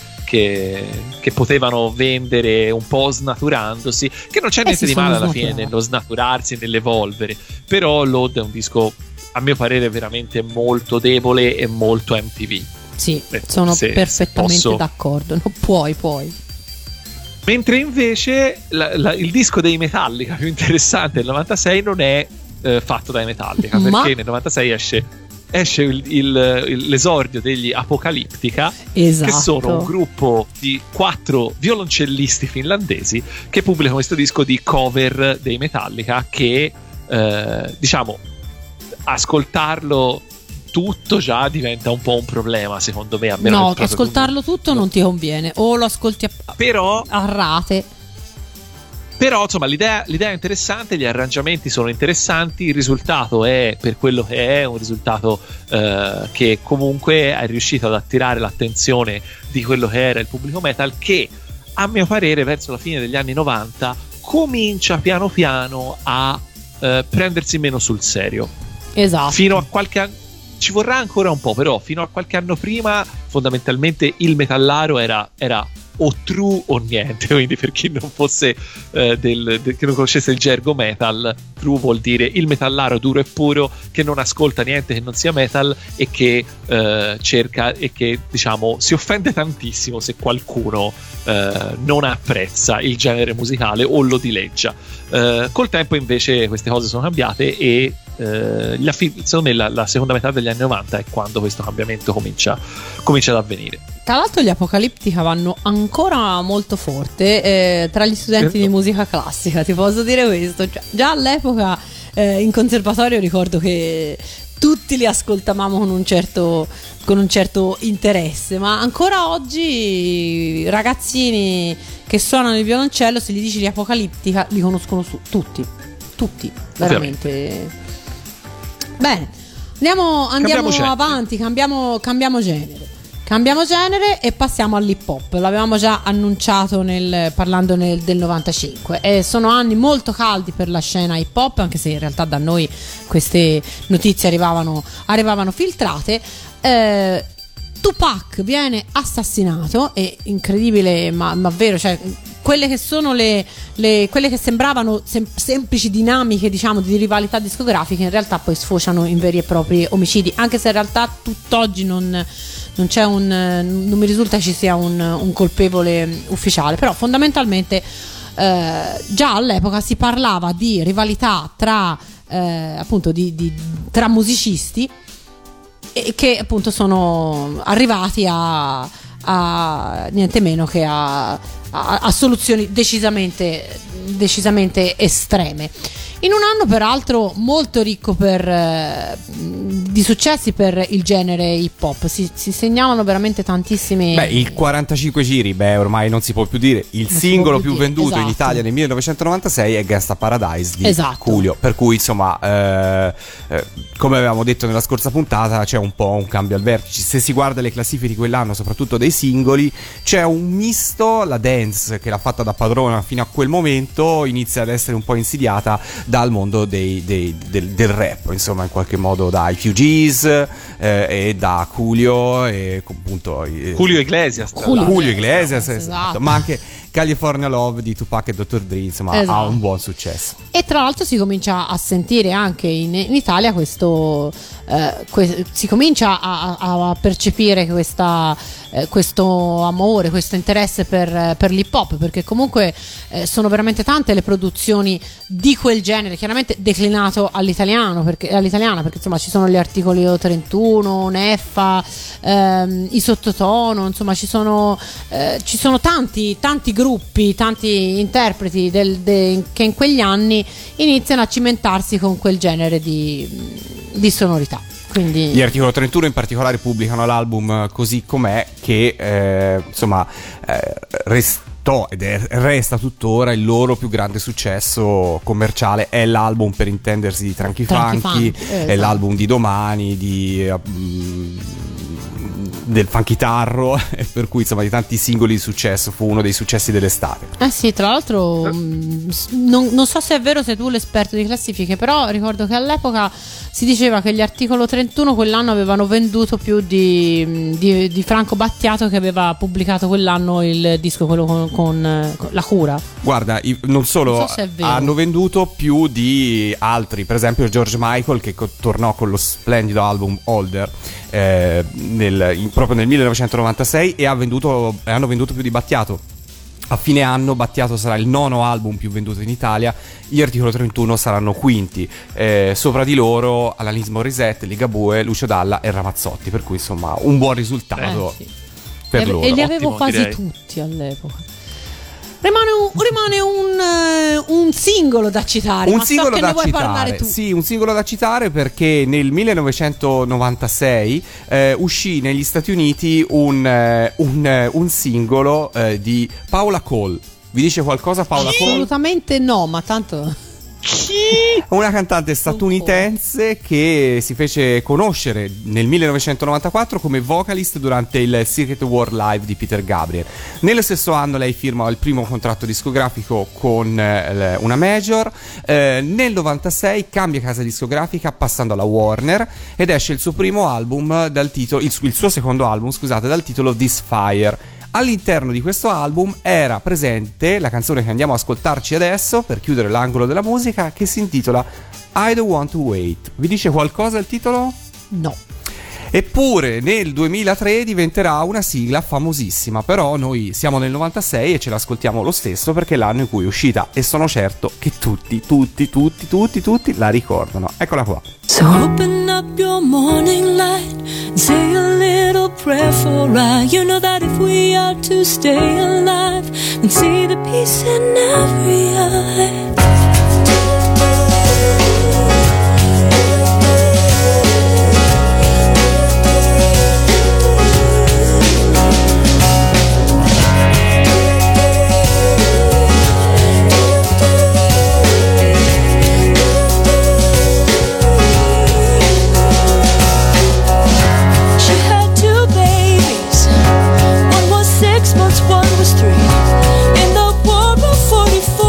potevano vendere un po' snaturandosi, che non c'è niente di male alla fine nello snaturarsi e nell'evolvere, però Load è un disco a mio parere veramente molto debole e molto MTV. Sì, sono perfettamente d'accordo. Non puoi. Mentre invece il disco dei Metallica più interessante del 96 non è fatto dai Metallica, perché nel 96 esce l'esordio degli Apocalyptica, esatto, che sono un gruppo di 4 violoncellisti finlandesi che pubblicano questo disco di cover dei Metallica, che diciamo, ascoltarlo tutto già diventa un po' un problema, secondo me. No, che ascoltarlo tutto non ti conviene, o lo ascolti a rate. Però insomma l'idea è interessante, gli arrangiamenti sono interessanti, il risultato è, per quello che è, un risultato che comunque è riuscito ad attirare l'attenzione di quello che era il pubblico metal, che a mio parere verso la fine degli anni 90 comincia piano piano a prendersi meno sul serio. Esatto. Fino a qualche anno ci vorrà ancora un po', però fino a qualche anno prima fondamentalmente il metallaro era o true o niente, quindi per chi non fosse che non conoscesse il gergo metal, true vuol dire il metallaro duro e puro che non ascolta niente che non sia metal e che cerca e che diciamo si offende tantissimo se qualcuno non apprezza il genere musicale o lo dileggia. Col tempo invece queste cose sono cambiate e secondo me la seconda metà degli anni 90 è quando questo cambiamento comincia ad avvenire. Tra l'altro gli Apocalyptica vanno ancora molto forte tra gli studenti, certo, di musica classica, ti posso dire questo, già all'epoca in conservatorio ricordo che tutti li ascoltavamo con un certo interesse, ma ancora oggi ragazzini che suonano il violoncello, se gli dici gli Apocalyptica li conoscono tutti veramente. Ovviamente. Bene, andiamo avanti, cambiamo genere e passiamo all'hip hop. L'avevamo già annunciato parlando del 95, e sono anni molto caldi per la scena hip hop, anche se in realtà da noi queste notizie arrivavano filtrate. Tupac viene assassinato, è incredibile ma vero, cioè quelle che sono quelle che sembravano semplici dinamiche, diciamo, di rivalità discografiche, in realtà poi sfociano in veri e propri omicidi, anche se in realtà tutt'oggi non mi risulta ci sia un colpevole ufficiale, però fondamentalmente già all'epoca si parlava di rivalità tra appunto tra musicisti, e che appunto sono arrivati a niente meno che a soluzioni decisamente estreme, in un anno peraltro molto ricco di successi per il genere hip hop. Si segnalano veramente tantissimi. Il 45 giri, ormai non si può più dire. Il singolo più venduto, esatto, in Italia nel 1996 è Gangsta Paradise di, esatto, Coolio. Per cui insomma come avevamo detto nella scorsa puntata, c'è un po' un cambio al vertice. Se si guarda le classifiche di quell'anno, soprattutto dei singoli, c'è un misto, la dance che l'ha fatta da padrona fino a quel momento inizia ad essere un po' insidiata dal mondo del rap, insomma, in qualche modo dai Fugees e da Coolio e appunto Coolio Iglesias, esatto, ma anche California Love di Tupac e Dr. Dre, insomma, esatto, ha un buon successo. E tra l'altro si comincia a sentire anche in Italia questo si comincia a percepire questa questo amore, questo interesse per l'hip hop, perché comunque sono veramente tante le produzioni di quel genere, chiaramente declinato all'italiano, perché, all'italiana, perché insomma ci sono gli Articoli 31, Neffa, i Sottotono, insomma ci sono tanti gruppi, tanti interpreti che in quegli anni iniziano a cimentarsi con quel genere di sonorità. Quindi... Gli Articolo 31 in particolare pubblicano l'album Così com'è, che insomma resta tuttora il loro più grande successo commerciale. È l'album, per intendersi, di Tranchi Funky, esatto. È l'album di Domani, del funkitarro, per cui insomma di tanti singoli di successo fu uno dei successi dell'estate. Ah sì, tra l'altro non so se è vero, sei tu l'esperto di classifiche, però ricordo che all'epoca si diceva che gli Articolo 31 quell'anno avevano venduto più di Franco Battiato, che aveva pubblicato quell'anno il disco quello con La Cura. Guarda, non solo, non so se è vero, hanno venduto più di altri, per esempio George Michael, che tornò con lo splendido album Older proprio nel 1996, e hanno venduto più di Battiato. A fine anno Battiato sarà il nono album più venduto in Italia, gli Articolo 31 saranno quinti, sopra di loro Alanis Morissette, Ligabue, Lucio Dalla e Ramazzotti, per cui insomma un buon risultato per loro. E li avevo ottimo, quasi direi, tutti all'epoca. Rimane un singolo da citare. Un singolo da citare. Sì, un singolo da citare, perché nel 1996 uscì negli Stati Uniti un singolo di Paula Cole. Vi dice qualcosa Paula Cole? Assolutamente no, ma tanto... Una cantante statunitense che si fece conoscere nel 1994 come vocalist durante il Secret War Live di Peter Gabriel. Nello stesso anno lei firma il primo contratto discografico con una major. Nel 96 cambia casa discografica passando alla Warner, ed esce il suo primo album dal titolo, il suo secondo album, scusate, dal titolo This Fire. All'interno di questo album era presente la canzone che andiamo a ascoltarci adesso per chiudere l'angolo della musica, che si intitola I Don't Want to Wait. Vi dice qualcosa il titolo? No. Eppure nel 2003 diventerà una sigla famosissima, però noi siamo nel 96 e ce l'ascoltiamo lo stesso perché è l'anno in cui è uscita, e sono certo che tutti la ricordano. Eccola qua. So open up your morning light and say a little prayer for I. You know that if we are to stay alive and see the peace in every eye. One was 3, in the war of 44.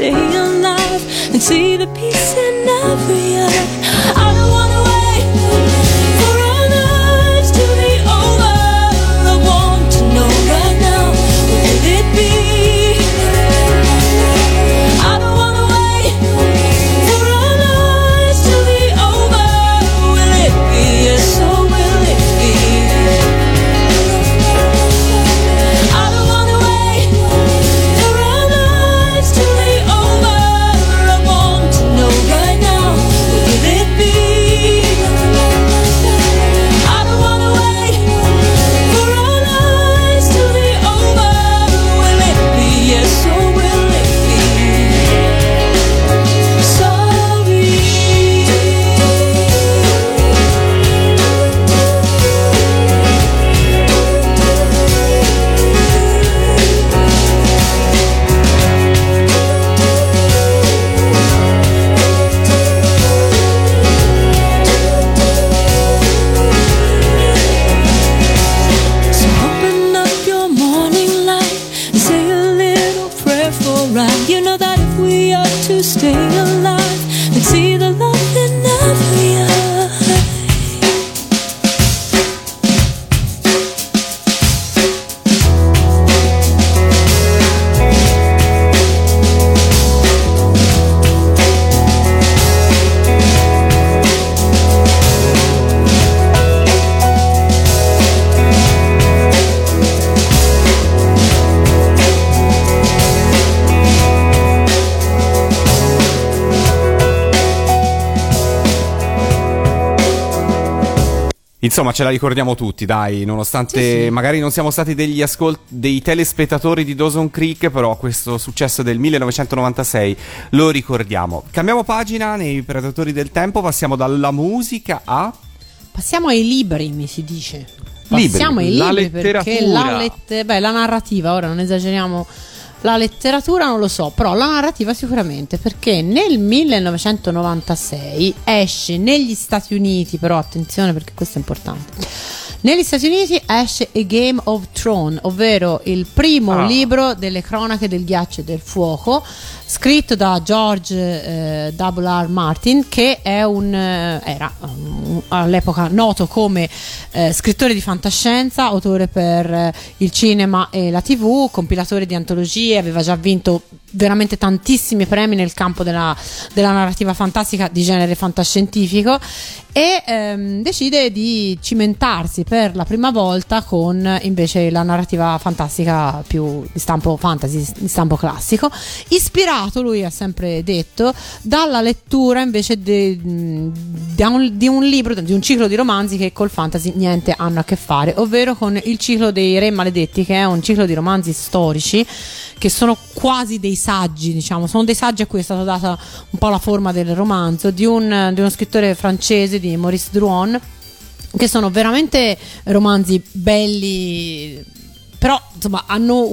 stay alive and see the peace in every eye. I don't want to wait for our lives to be over. I want to know right now, will it be? Insomma, ce la ricordiamo tutti, dai, nonostante sì. Magari non siamo stati dei telespettatori di Dawson Creek, però questo successo del 1996 lo ricordiamo. Cambiamo pagina nei Predatori del Tempo, passiamo dalla musica a... Passiamo ai libri, mi si dice. Passiamo libri, ai libri, perché la narrativa, ora non esageriamo, la letteratura non lo so, però la narrativa sicuramente, perché nel 1996 esce negli Stati Uniti, però attenzione perché questo è importante, negli Stati Uniti esce A Game of Thrones, ovvero il primo libro delle cronache del ghiaccio e del fuoco, scritto da George W.R. Martin, che è era all'epoca noto come scrittore di fantascienza, autore per il cinema e la TV, compilatore di antologie, aveva già vinto veramente tantissimi premi nel campo della narrativa fantastica di genere fantascientifico e decide di cimentarsi per la prima volta con invece la narrativa fantastica più di stampo fantasy, di stampo classico, ispirato, lui ha sempre detto, dalla lettura invece di un libro, di un ciclo di romanzi che col fantasy niente hanno a che fare, ovvero con il ciclo dei Re Maledetti, che è un ciclo di romanzi storici che sono quasi dei saggi, diciamo, sono dei saggi a cui è stata data un po' la forma del romanzo di uno scrittore francese, di Maurice Drouin, che sono veramente romanzi belli, però insomma hanno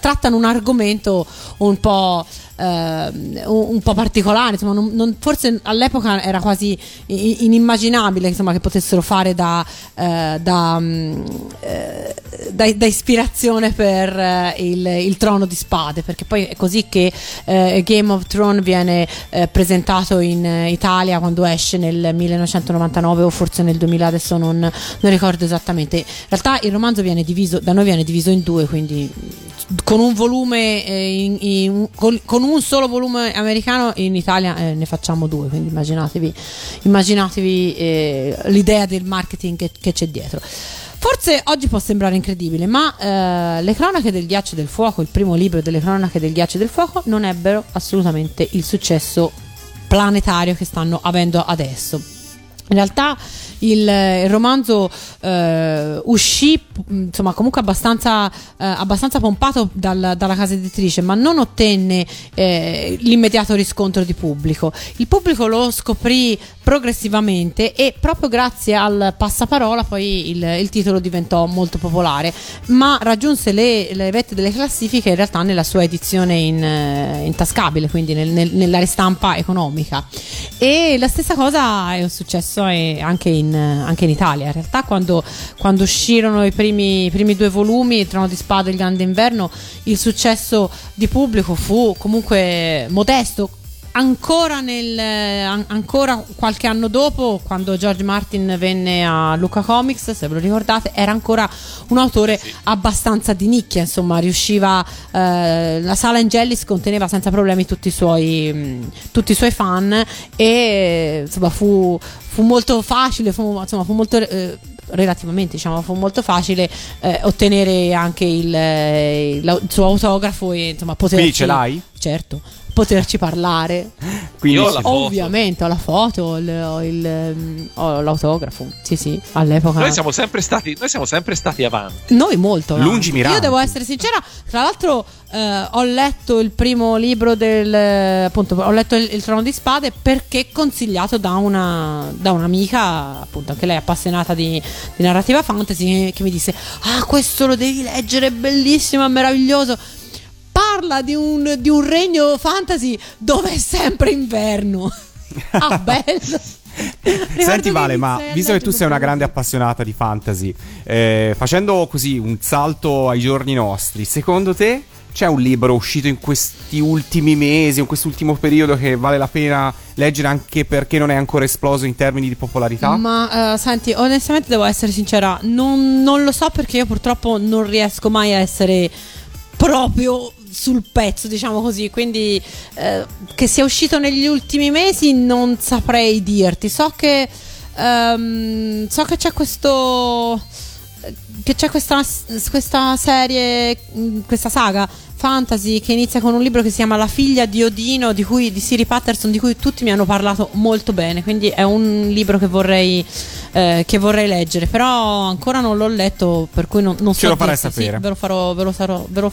trattano un argomento un po' particolare, insomma, forse all'epoca era quasi inimmaginabile, insomma, che potessero fare da ispirazione per il Trono di Spade, perché poi è così che Game of Thrones viene presentato in Italia quando esce nel 1999 o forse nel 2000, adesso non ricordo esattamente. In realtà il romanzo viene diviso in due, quindi con un volume con un solo volume americano, in Italia ne facciamo due, quindi immaginatevi l'idea del marketing che c'è dietro. Forse oggi può sembrare incredibile, ma le cronache del ghiaccio e del fuoco, il primo libro delle cronache del ghiaccio e del fuoco, non ebbero assolutamente il successo planetario che stanno avendo adesso. In realtà il romanzo uscì, insomma, comunque abbastanza pompato dalla casa editrice, ma non ottenne l'immediato riscontro di pubblico. Il pubblico lo scoprì progressivamente e proprio grazie al passaparola poi il titolo diventò molto popolare, ma raggiunse le vette delle classifiche in realtà nella sua edizione intascabile, quindi nella ristampa economica. E la stessa cosa è successo successo e anche in Italia. In realtà quando uscirono i primi due volumi, Il Trono di Spade e Il Grande Inverno, il successo di pubblico fu comunque modesto. Ancora qualche anno dopo, quando George Martin venne a Lucca Comics, se ve lo ricordate, era ancora un autore abbastanza di nicchia, insomma, riusciva, la Sala Angelis conteneva senza problemi tutti i suoi fan, e insomma fu molto facile, fu molto relativamente, diciamo, fu molto facile ottenere anche il suo autografo e insomma poterci... Quindi ce l'hai? Certo. Poterci parlare. Quindi io ho la foto. Ovviamente ho la foto, ho l'autografo. Sì, all'epoca. Noi siamo sempre stati avanti. Noi molto avanti. Lungimiranti. Io devo essere sincera, tra l'altro ho letto il primo libro ho letto il Trono di Spade perché consigliato da un'amica, appunto, anche lei appassionata di narrativa fantasy, che mi disse: "Ah, questo lo devi leggere, è bellissimo, è meraviglioso. Parla di un regno fantasy dove è sempre inverno." Ah, bello. Senti Vale, ma visto che tu sei una grande appassionata di fantasy, facendo così un salto ai giorni nostri, secondo te c'è un libro uscito in questi ultimi mesi, in quest'ultimo periodo, che vale la pena leggere anche perché non è ancora esploso in termini di popolarità? Ma senti, onestamente devo essere sincera, non lo so, perché io purtroppo non riesco mai a essere proprio sul pezzo, diciamo così, quindi che sia uscito negli ultimi mesi non saprei dirti. So che c'è questa serie, questa saga fantasy che inizia con un libro che si chiama La figlia di Odino di Siri Patterson, di cui tutti mi hanno parlato molto bene, quindi è un libro che vorrei leggere, però ancora non l'ho letto, per cui non so. Ve lo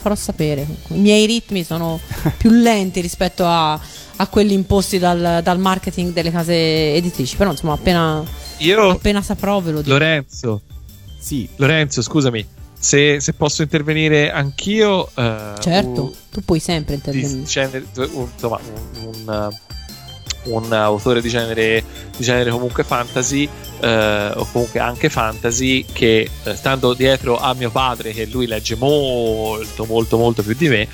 farò sapere. I miei ritmi sono più lenti rispetto a quelli imposti dal marketing delle case editrici, però insomma appena saprò ve lo dico. Lorenzo, scusami, se posso intervenire anch'io. Certo, tu puoi sempre intervenire. Un autore di genere comunque fantasy, o comunque anche fantasy, che stando dietro a mio padre, che lui legge molto molto molto più di me,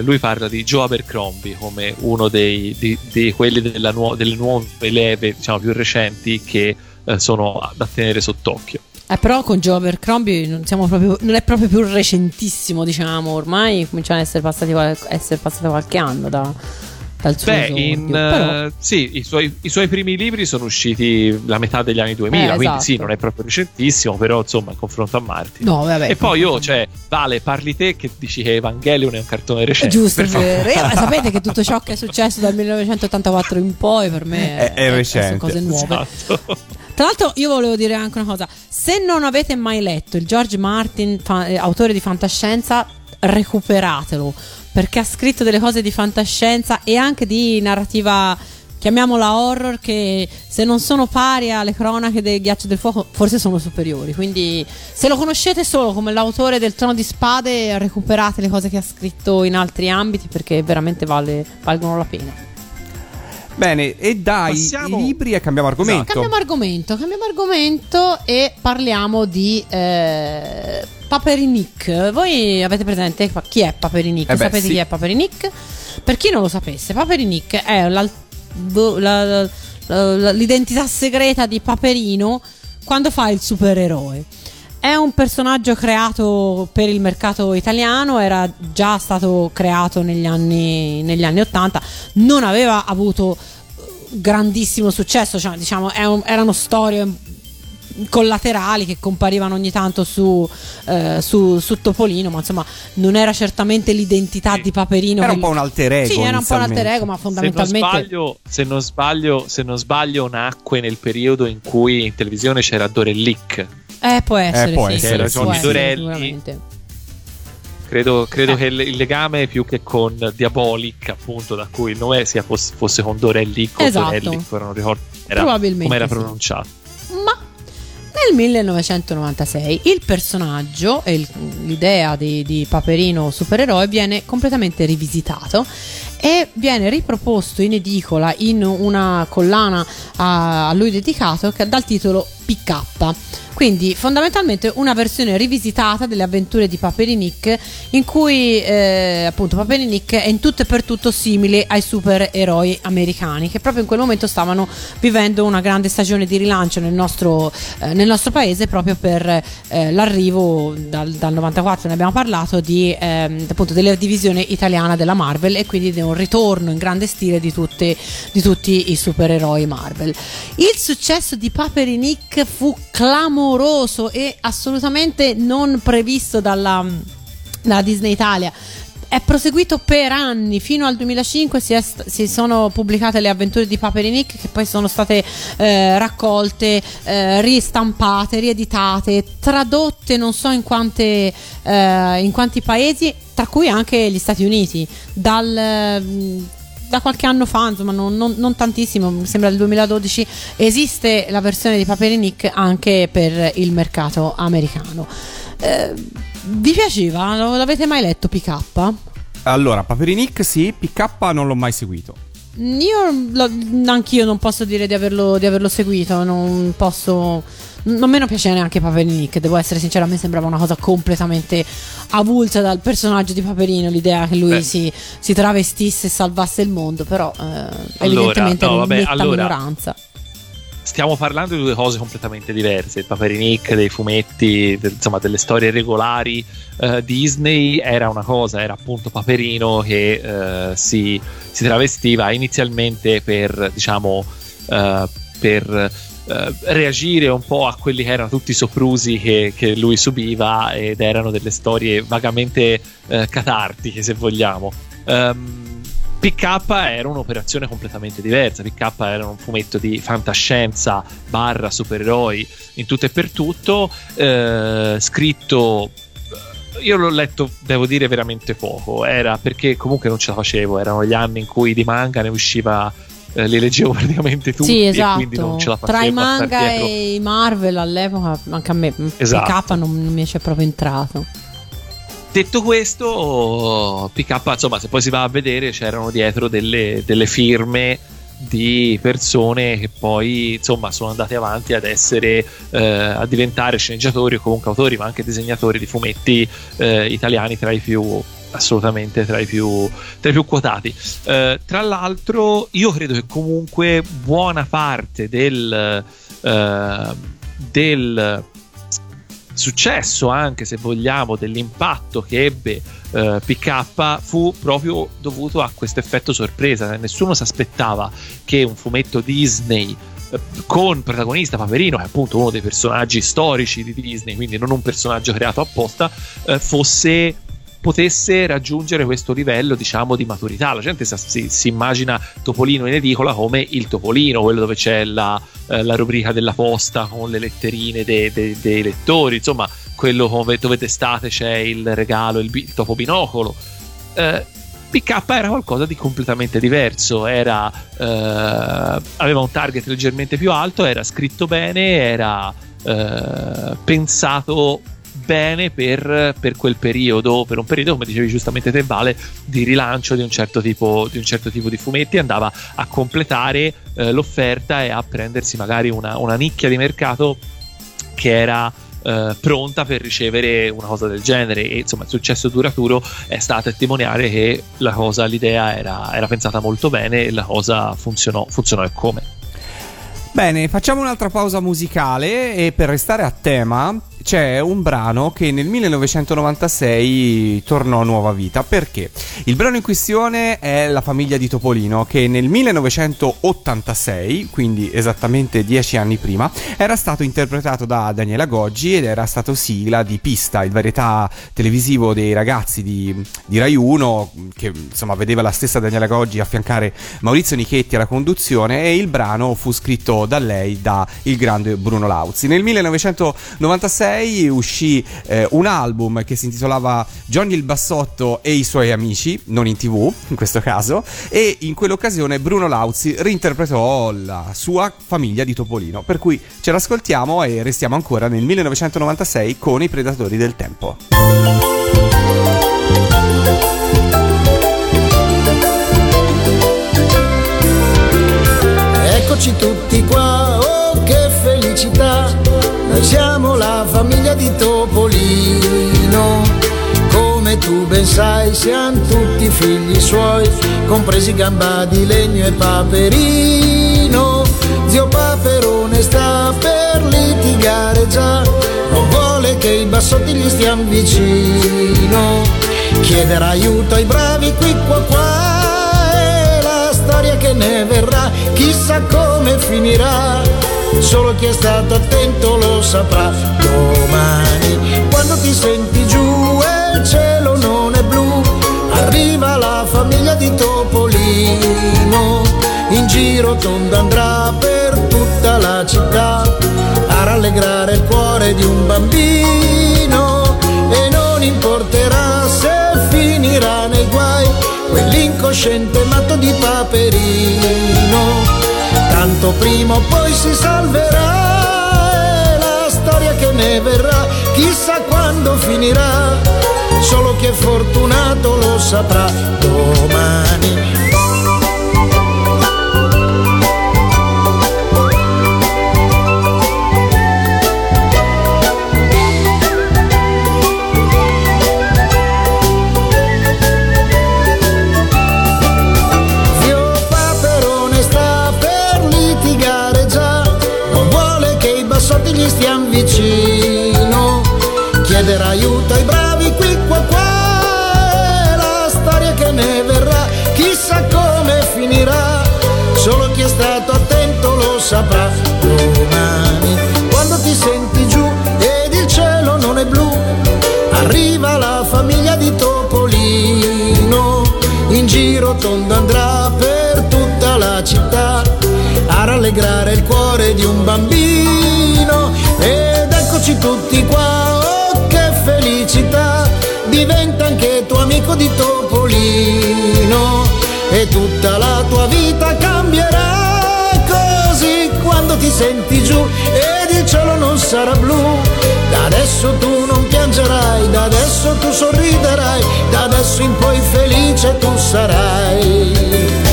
lui parla di Joe Abercrombie come uno di quelli delle nuove leve, diciamo, più recenti, che sono da tenere sott'occhio. Però con Joe Abercrombie non è proprio più recentissimo, diciamo, ormai cominciano ad essere passati qualche anno dal suo esordio. Però... sì, i suoi primi libri sono usciti la metà degli anni 2000, quindi esatto. Sì, non è proprio recentissimo, però insomma in confronto a Martin. No, vabbè. E poi Vale, parli te che dici che Evangelion è un cartone recente. Giusto, sapete che tutto ciò che è successo dal 1984 in poi per me è recente. Sono cose nuove. Esatto. Tra l'altro io volevo dire anche una cosa: se non avete mai letto il George Martin, autore di fantascienza, recuperatelo, perché ha scritto delle cose di fantascienza e anche di narrativa, chiamiamola horror, che se non sono pari alle cronache del Ghiaccio del Fuoco forse sono superiori. Quindi se lo conoscete solo come l'autore del Trono di Spade, recuperate le cose che ha scritto in altri ambiti, perché veramente valgono la pena. Bene, e dai, passiamo... i libri, e cambiamo argomento. No, cambiamo argomento e parliamo di Paperinik. Voi avete presente chi è Paperinik? Sapete chi è Paperinik? Per chi non lo sapesse, Paperinik è l'identità segreta di Paperino quando fa il supereroe. È un personaggio creato per il mercato italiano, era già stato creato negli anni 80, non aveva avuto grandissimo successo, cioè, diciamo, erano storie collaterali che comparivano ogni tanto su Topolino, ma insomma non era certamente l'identità di Paperino. Era un po' un alter ego. Sì, era un po' un alter ego, ma fondamentalmente se non sbaglio nacque nel periodo in cui in televisione c'era Dorellic. Può essere. Credo che il legame, più che con Diabolic, appunto, da cui il nome sia fosse con Dorellic, esatto. O Dorellic, non ricordo come era pronunciato. Sì. Ma nel 1996 il personaggio e l'idea di Paperino supereroe viene completamente rivisitato e viene riproposto in edicola in una collana a lui dedicato che dal titolo PK. Quindi fondamentalmente una versione rivisitata delle avventure di Paperi Nick, in cui appunto Paperi Nick è in tutto e per tutto simile ai supereroi americani, che proprio in quel momento stavano vivendo una grande stagione di rilancio nel nostro paese, proprio per l'arrivo dal 94, ne abbiamo parlato, di appunto della divisione italiana della Marvel, e quindi di un ritorno in grande stile di tutti i supereroi Marvel. Il successo di Paperi Nick fu clamoroso e assolutamente non previsto dalla Disney Italia. È proseguito per anni, fino al 2005 si sono pubblicate le avventure di Paperi Nick, che poi sono state raccolte, ristampate, rieditate, tradotte non so in quanti paesi, tra cui anche gli Stati Uniti, da qualche anno fa, insomma non tantissimo, mi sembra del 2012, esiste la versione di Paperi Nick anche per il mercato americano. Vi piaceva? L'avete mai letto PK? Allora, Paperi Nick sì, PK non l'ho mai seguito. Anch'io non posso dire di averlo seguito, non posso... Non meno piace neanche Paperini, che devo essere sincera, a me sembrava una cosa completamente avulsa dal personaggio di Paperino, l'idea che lui si travestisse e salvasse il mondo, però evidentemente minoranza. Stiamo parlando di due cose completamente diverse. Il Paperinik dei fumetti, insomma delle storie regolari Disney, era una cosa, era appunto Paperino che si travestiva inizialmente per, diciamo, per reagire un po' a quelli che erano tutti i soprusi che lui subiva, ed erano delle storie vagamente catartiche, se vogliamo. PK era un'operazione completamente diversa. PK era un fumetto di fantascienza / supereroi in tutto e per tutto, scritto... Io l'ho letto, devo dire, veramente poco, era perché comunque non ce la facevo, erano gli anni in cui di manga ne usciva, li leggevo praticamente tutti, sì, esatto. E quindi non ce la facevo. Tra i manga e i Marvel all'epoca, anche a me, esatto. PK non mi c'è proprio entrato. Detto questo, PK, insomma, se poi si va a vedere, c'erano dietro delle firme di persone che poi, insomma, sono andate avanti ad essere a diventare sceneggiatori o comunque autori, ma anche disegnatori di fumetti italiani tra i più quotati. Tra l'altro, io credo che comunque buona parte del successo, anche se vogliamo, dell'impatto che ebbe PK fu proprio dovuto a questo effetto sorpresa. Nessuno si aspettava che un fumetto Disney con protagonista Paperino, che è appunto uno dei personaggi storici di Disney, quindi non un personaggio creato apposta, potesse raggiungere questo livello, diciamo, di maturità. La gente si immagina Topolino in edicola come il Topolino, quello dove c'è la rubrica della posta con le letterine dei lettori, insomma quello dove d'estate c'è il regalo, il topo binocolo. PK era qualcosa di completamente diverso, aveva un target leggermente più alto, era scritto bene, era pensato bene per quel periodo, per un periodo, come dicevi giustamente te, Vale, di rilancio di un certo tipo di fumetti. Andava a completare l'offerta e a prendersi magari una nicchia di mercato che era pronta per ricevere una cosa del genere. E insomma il successo duraturo è stato testimoniare che l'idea era pensata molto bene, e la cosa funzionò e come. Bene, facciamo un'altra pausa musicale, e per restare a tema c'è un brano che nel 1996 tornò a nuova vita. Perché? Il brano in questione è La famiglia di Topolino, che nel 1986, quindi esattamente 10 anni prima, era stato interpretato da Daniela Goggi ed era stato sigla di Pista, il varietà televisivo dei ragazzi di Rai 1, che insomma vedeva la stessa Daniela Goggi affiancare Maurizio Nichetti alla conduzione, e il brano fu scritto da lei, da il grande Bruno Lauzi. Nel 1996 uscì un album che si intitolava Johnny il Bassotto e i suoi amici, non in TV in questo caso, e in quell'occasione Bruno Lauzi reinterpretò la sua famiglia di Topolino, per cui ce l'ascoltiamo e restiamo ancora nel 1996 con i Predatori del Tempo. Eccoci tutti qua, oh che felicità, noi siamo la famiglia di Topolino, come tu ben sai siamo tutti figli suoi, compresi Gamba di Legno e Paperino. Zio Paperone sta per litigare già, non vuole che i bassotti gli stiano vicino, chiederà aiuto ai bravi qui qua qua, storia che ne verrà, chissà come finirà, solo chi è stato attento lo saprà. Domani, quando ti senti giù e il cielo non è blu, arriva la famiglia di Topolino, in giro tondo andrà per tutta la città, a rallegrare il cuore di un bambino, e non importerà se finirà nei guai quell'incosciente matto di Paperino, tanto prima o poi si salverà, è la storia che ne verrà, chissà quando finirà, solo chi è fortunato lo saprà. Domani stiamo vicino, chiederà aiuto ai bravi qui qua qua, è la storia che ne verrà, chissà come finirà, solo chi è stato attento lo saprà. Domani, quando ti senti giù ed il cielo non è blu, arriva la famiglia di Topolino, in giro tondo andrà per tutta la città, a rallegrare il cuore di un bambino, ed eccoci tutti qua, oh che felicità, diventa anche tuo amico di Topolino, e tutta la tua vita cambierà, così quando ti senti giù ed il cielo non sarà blu, da adesso tu non piangerai, da adesso tu sorriderai, da adesso in poi felice tu sarai.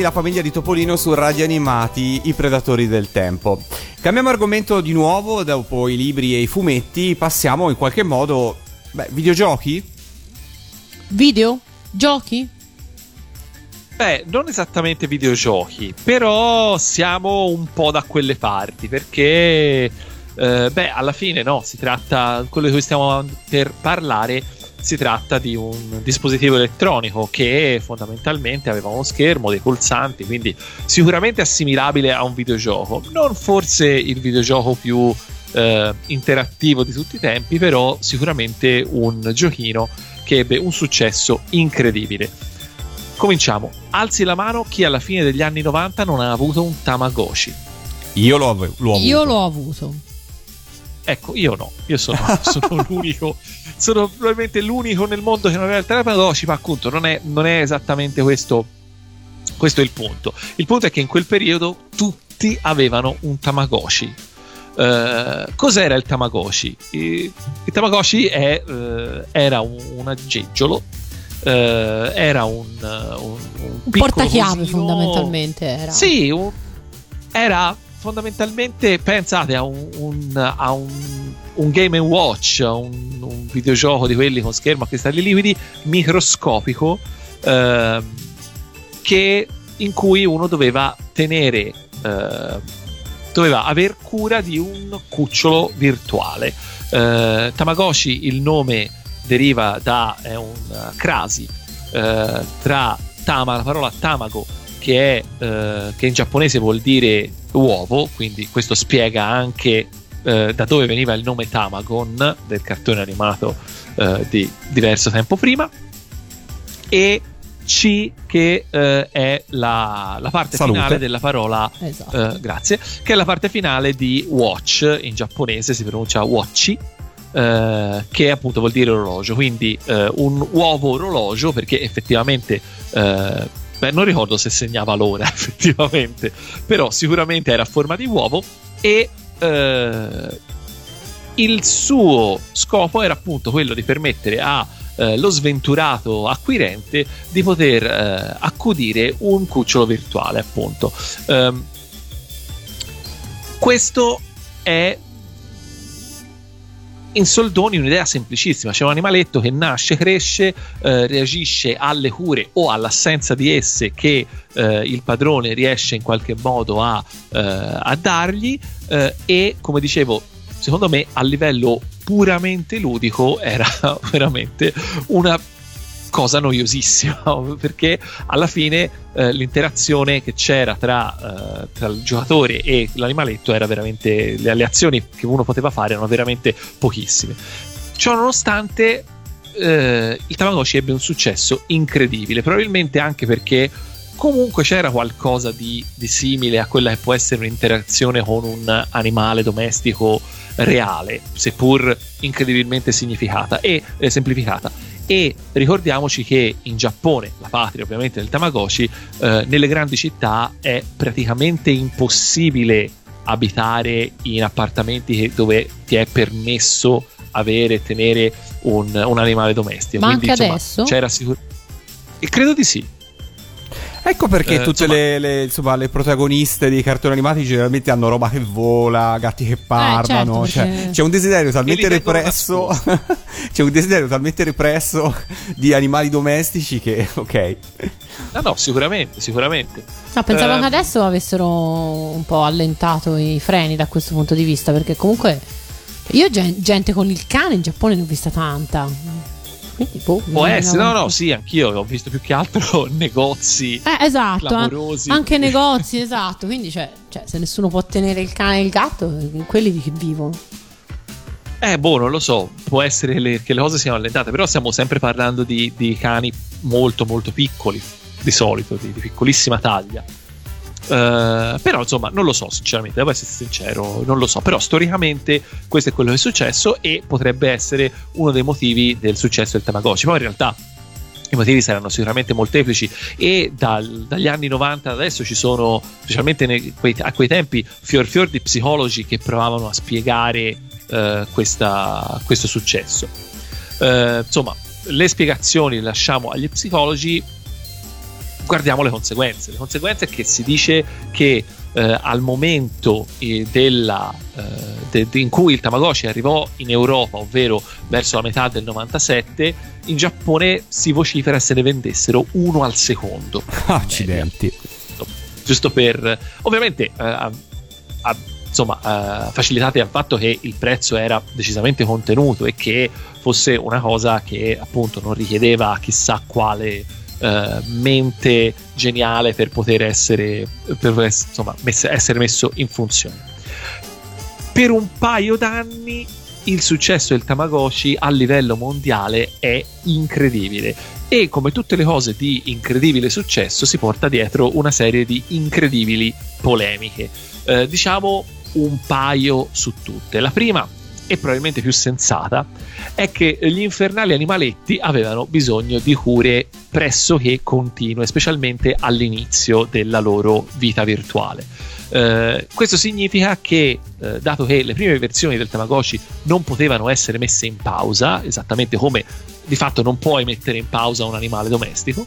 La famiglia di Topolino su Radio Animati, i predatori del tempo. Cambiamo argomento di nuovo, dopo i libri e i fumetti passiamo in qualche modo, videogiochi? Videogiochi? Non esattamente videogiochi, però siamo un po' da quelle parti, perché alla fine no, si tratta, quello di cui stiamo per parlare, si tratta di un dispositivo elettronico che fondamentalmente aveva uno schermo, dei pulsanti, quindi sicuramente assimilabile a un videogioco, non forse il videogioco più interattivo di tutti i tempi, però sicuramente un giochino che ebbe un successo incredibile. Cominciamo, alzi la mano chi alla fine degli anni 90 non ha avuto un Tamagotchi. Io l'ho avuto. Io l'ho avuto. Ecco, io no, io sono l'unico, sono probabilmente l'unico nel mondo che non aveva il Tamagotchi, ma appunto non è esattamente questo è il punto. Il punto è che in quel periodo tutti avevano un Tamagotchi. Cos'era il Tamagotchi? Il Tamagotchi era un aggeggiolo, era un portachiave cosino, fondamentalmente era. Sì, era fondamentalmente, pensate a un Game & Watch, un videogioco di quelli con schermo a cristalli liquidi, microscopico, in cui uno doveva doveva aver cura di un cucciolo virtuale. Tamagotchi, il nome deriva da è un crasi tra Tama, la parola Tamago che in giapponese vuol dire uovo, quindi questo spiega anche da dove veniva il nome Tamagon del cartone animato di diverso tempo prima. E C, che è la parte Salute. Finale della parola, esatto. Grazie, che è la parte finale di watch, in giapponese si pronuncia watchi, che appunto vuol dire orologio, quindi un uovo orologio, perché effettivamente non ricordo se segnava l'ora effettivamente, però sicuramente era a forma di uovo, e il suo scopo era appunto quello di permettere a lo sventurato acquirente di poter accudire un cucciolo virtuale, appunto. Questo è in soldoni un'idea semplicissima: c'è un animaletto che nasce, cresce, reagisce alle cure o all'assenza di esse che il padrone riesce in qualche modo a dargli, e come dicevo, secondo me a livello puramente ludico era veramente una cosa noiosissima, perché alla fine l'interazione che c'era tra il giocatore e l'animaletto era veramente, le azioni che uno poteva fare erano veramente pochissime. Ciò nonostante il Tamagotchi ebbe un successo incredibile, probabilmente anche perché comunque c'era qualcosa di simile a quella che può essere un'interazione con un animale domestico reale, seppur incredibilmente significata e semplificata. E ricordiamoci che in Giappone, la patria ovviamente del Tamagotchi, nelle grandi città è praticamente impossibile abitare in appartamenti dove ti è permesso avere e tenere un animale domestico. Ma quindi, anche insomma, adesso? C'era e credo di sì. Ecco perché tutte le protagoniste dei cartoni animati generalmente hanno roba che vola, gatti che parlano, certo, perché... c'è un desiderio talmente represso c'è un desiderio talmente represso di animali domestici che ok. No, sicuramente. No, pensavo che adesso avessero un po' allentato i freni da questo punto di vista, perché comunque io gente con il cane in Giappone ne ho vista tanta. Quindi, può essere, no, sì, anch'io ho visto più che altro negozi esatto, clamorosi. Anche negozi, esatto, quindi cioè, se nessuno può tenere il cane e il gatto, quelli che vivono. Non lo so, può essere che le cose siano allentate, però stiamo sempre parlando di cani molto molto piccoli, di solito, di piccolissima taglia. Però insomma non lo so sinceramente, devo essere sincero, non lo so, però storicamente questo è quello che è successo e potrebbe essere uno dei motivi del successo del Tamagotchi. Poi in realtà i motivi saranno sicuramente molteplici, e dagli anni 90 ad adesso ci sono, specialmente a quei tempi, fior di psicologi che provavano a spiegare questo successo. Insomma, le spiegazioni le lasciamo agli psicologi. Guardiamo le conseguenze. Le conseguenze è che si dice che al momento in cui il Tamagotchi arrivò in Europa, ovvero verso la metà del 97, in Giappone si vocifera se ne vendessero uno al secondo. Accidenti. Giusto per... Ovviamente facilitate al fatto che il prezzo era decisamente contenuto e che fosse una cosa che appunto non richiedeva chissà quale... mente geniale per poter essere messo in funzione. Per un paio d'anni il successo del Tamagotchi a livello mondiale è incredibile, e come tutte le cose di incredibile successo si porta dietro una serie di incredibili polemiche, diciamo un paio su tutte. La prima, e probabilmente più sensata, è che gli infernali animaletti avevano bisogno di cure pressoché continue, specialmente all'inizio della loro vita virtuale. Questo significa che, dato che le prime versioni del Tamagotchi non potevano essere messe in pausa, esattamente come di fatto non puoi mettere in pausa un animale domestico,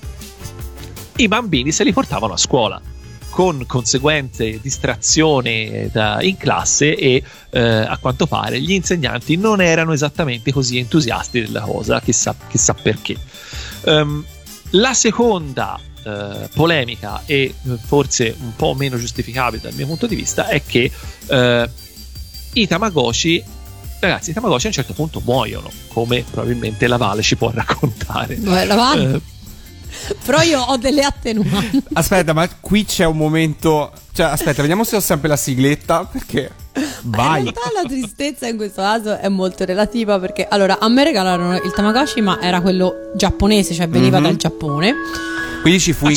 i bambini se li portavano a scuola, con conseguente distrazione in classe, e a quanto pare gli insegnanti non erano esattamente così entusiasti della cosa, chissà perché. La seconda polemica, e forse un po' meno giustificabile dal mio punto di vista, è che i Tamagotchi a un certo punto muoiono, come probabilmente la Vale ci può raccontare. La Vale? Però io ho delle attenuanti. Aspetta, ma qui c'è un momento. Cioè, aspetta, vediamo se ho sempre la sigletta. Perché vai. In realtà la tristezza in questo caso è molto relativa, perché allora a me regalarono il Tamagotchi, ma era quello giapponese, cioè veniva dal Giappone. Quindi ci fu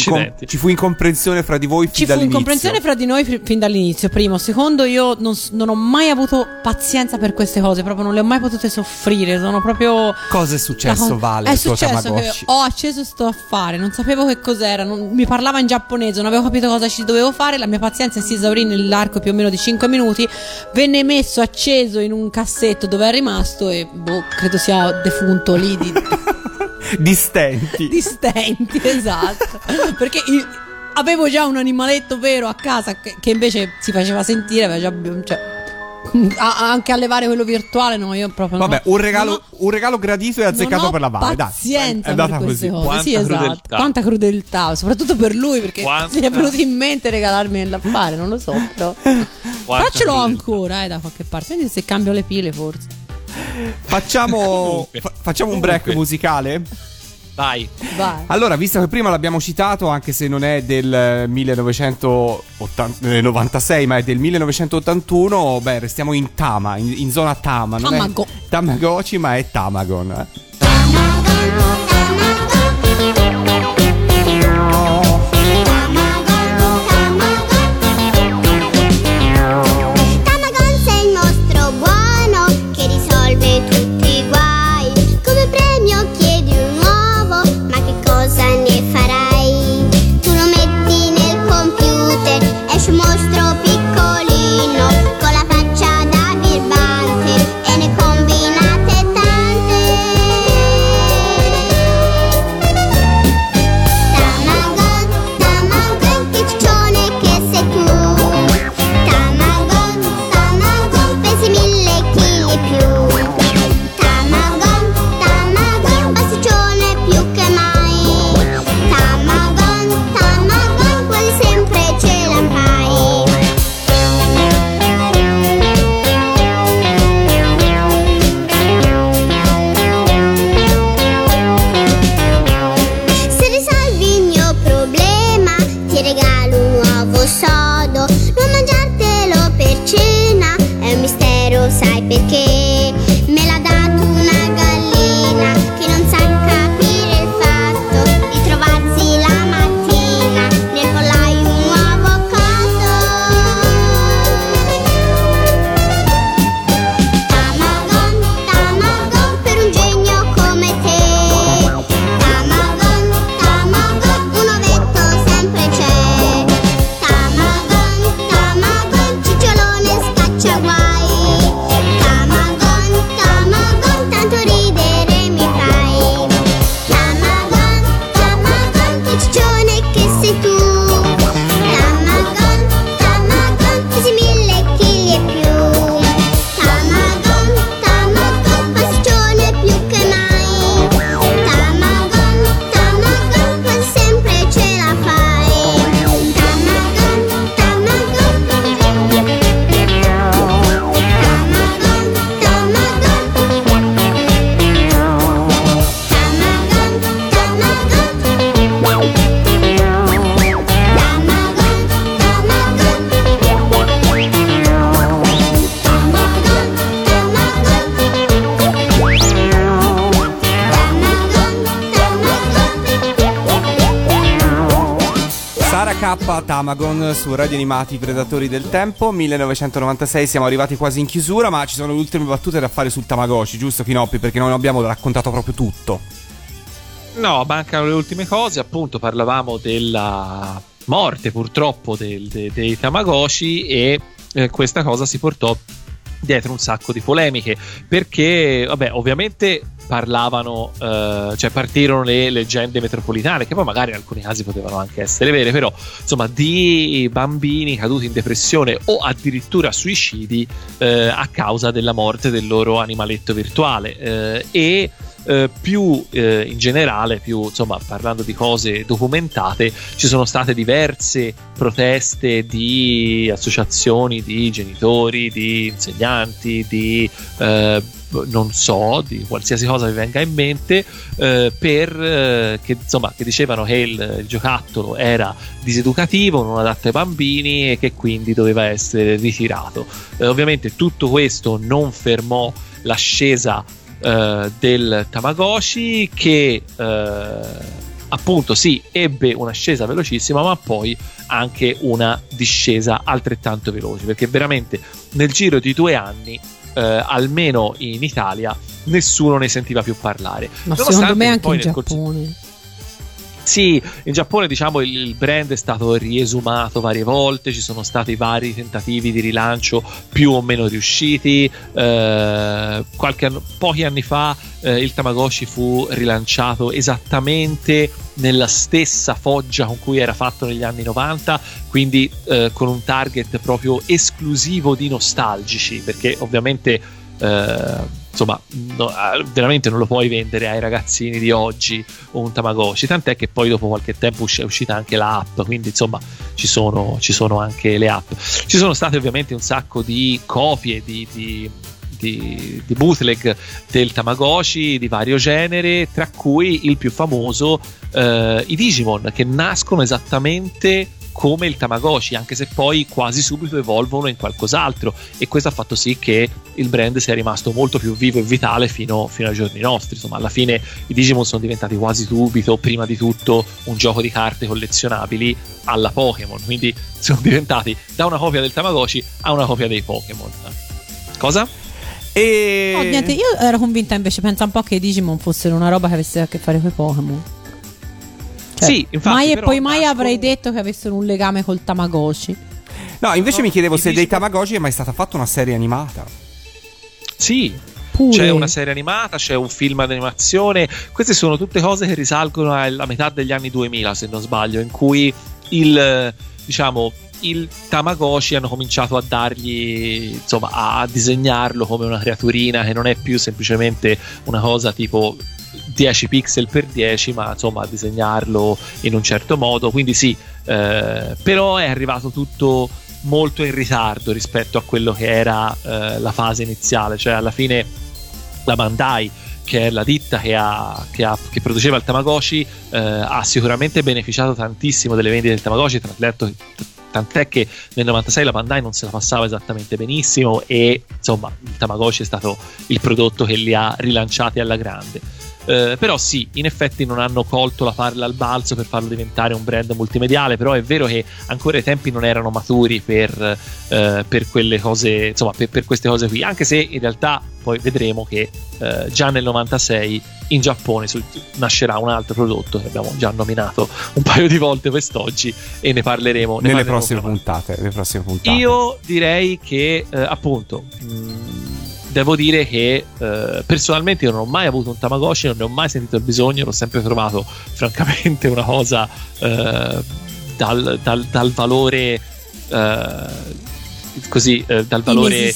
incomprensione fra di voi fin dall'inizio. Fin dall'inizio, primo. Secondo, io non ho mai avuto pazienza per queste cose, proprio non le ho mai potute soffrire. Sono proprio... Cosa è successo, Vale? È successo che ho acceso sto affare, non sapevo che cos'era, mi parlava in giapponese, non avevo capito cosa ci dovevo fare, la mia pazienza si esaurì nell'arco più o meno di 5 minuti, venne messo acceso in un cassetto dove è rimasto e credo sia defunto lì di... Distenti, esatto. Perché io avevo già un animaletto vero a casa che invece si faceva sentire, anche a levare quello virtuale, no, io proprio vabbè, no, un regalo gradito e azzeccato per la Vale, dai. Pazienza per queste cose. Sì, esatto. Crudeltà. Quanta crudeltà, soprattutto per lui, perché gli è venuto in mente regalarmi l'affare, non lo so. Però faccelo ancora, da qualche parte. Quindi se cambio le pile forse. Facciamo un break musicale? Vai. Allora, visto che prima l'abbiamo citato, anche se non è del 1996 ma è del 1981, beh, restiamo in Tama, in zona Tama. Non è Tamagotchi ma è Tamagon. Tamagon su Radio Animati Predatori del Tempo 1996. Siamo arrivati quasi in chiusura, ma ci sono le ultime battute da fare sul Tamagotchi, giusto Kinoppi? Perché non abbiamo raccontato proprio tutto. No, mancano le ultime cose. Appunto, parlavamo della morte purtroppo dei Tamagotchi e questa cosa si portò dietro un sacco di polemiche, perché vabbè, ovviamente parlavano, cioè partirono le leggende metropolitane, che poi magari in alcuni casi potevano anche essere vere, però insomma di bambini caduti in depressione o addirittura suicidi a causa della morte del loro animaletto virtuale, più in generale, più insomma parlando di cose documentate, ci sono state diverse proteste di associazioni, di genitori, di insegnanti, di non so, di qualsiasi cosa vi venga in mente, che insomma, che dicevano che il giocattolo era diseducativo, non adatto ai bambini e che quindi doveva essere ritirato. Ovviamente tutto questo non fermò l'ascesa del Tamagotchi, che appunto sì, ebbe un'ascesa velocissima, ma poi anche una discesa altrettanto veloce, perché veramente nel giro di 2 anni, almeno in Italia, nessuno ne sentiva più parlare. Ma secondo me anche in Giappone. Sì, in Giappone diciamo il brand è stato riesumato varie volte, ci sono stati vari tentativi di rilancio più o meno riusciti. Pochi anni fa il Tamagotchi fu rilanciato esattamente nella stessa foggia con cui era fatto negli anni 90, quindi con un target proprio esclusivo di nostalgici, perché ovviamente insomma, no, veramente non lo puoi vendere ai ragazzini di oggi un Tamagotchi, tant'è che poi dopo qualche tempo è uscita anche l'app, quindi insomma ci sono anche le app, ci sono state ovviamente un sacco di copie di bootleg del Tamagotchi di vario genere, tra cui il più famoso, i Digimon, che nascono esattamente come il Tamagotchi, anche se poi quasi subito evolvono in qualcos'altro, e questo ha fatto sì che il brand sia rimasto molto più vivo e vitale fino ai giorni nostri. Insomma, alla fine i Digimon sono diventati quasi subito, prima di tutto, un gioco di carte collezionabili alla Pokémon, quindi sono diventati da una copia del Tamagotchi a una copia dei Pokémon. Cosa? No, niente, io ero convinta invece, pensa un po', che i Digimon fossero una roba che avesse a che fare con i Pokémon. Sì, infatti, mai e poi mai avrei detto che avessero un legame col Tamagotchi. No, invece mi chiedevo se dei Tamagotchi è mai stata fatta una serie animata. Sì, pure. C'è una serie animata, c'è un film d'animazione. Queste sono tutte cose che risalgono alla metà degli anni 2000, se non sbaglio, in cui il Tamagotchi hanno cominciato a dargli, insomma, a disegnarlo come una creaturina che non è più semplicemente una cosa tipo 10 pixel per 10, ma insomma a disegnarlo in un certo modo. Quindi sì, però è arrivato tutto molto in ritardo rispetto a quello che era la fase iniziale. Cioè, alla fine la Bandai, che è la ditta che produceva il Tamagotchi, ha sicuramente beneficiato tantissimo delle vendite del Tamagotchi, tant'è che nel 96 la Bandai non se la passava esattamente benissimo e insomma il Tamagotchi è stato il prodotto che li ha rilanciati alla grande. Però sì, in effetti non hanno colto la palla al balzo per farlo diventare un brand multimediale, però è vero che ancora i tempi non erano maturi per quelle cose, insomma per queste cose qui, anche se in realtà poi vedremo che già nel 96 in Giappone nascerà un altro prodotto che abbiamo già nominato un paio di volte quest'oggi e ne parleremo nelle prossime puntate. Io direi che appunto devo dire che personalmente io non ho mai avuto un Tamagotchi, non ne ho mai sentito il bisogno, l'ho sempre trovato francamente una cosa dal valore così, dal valore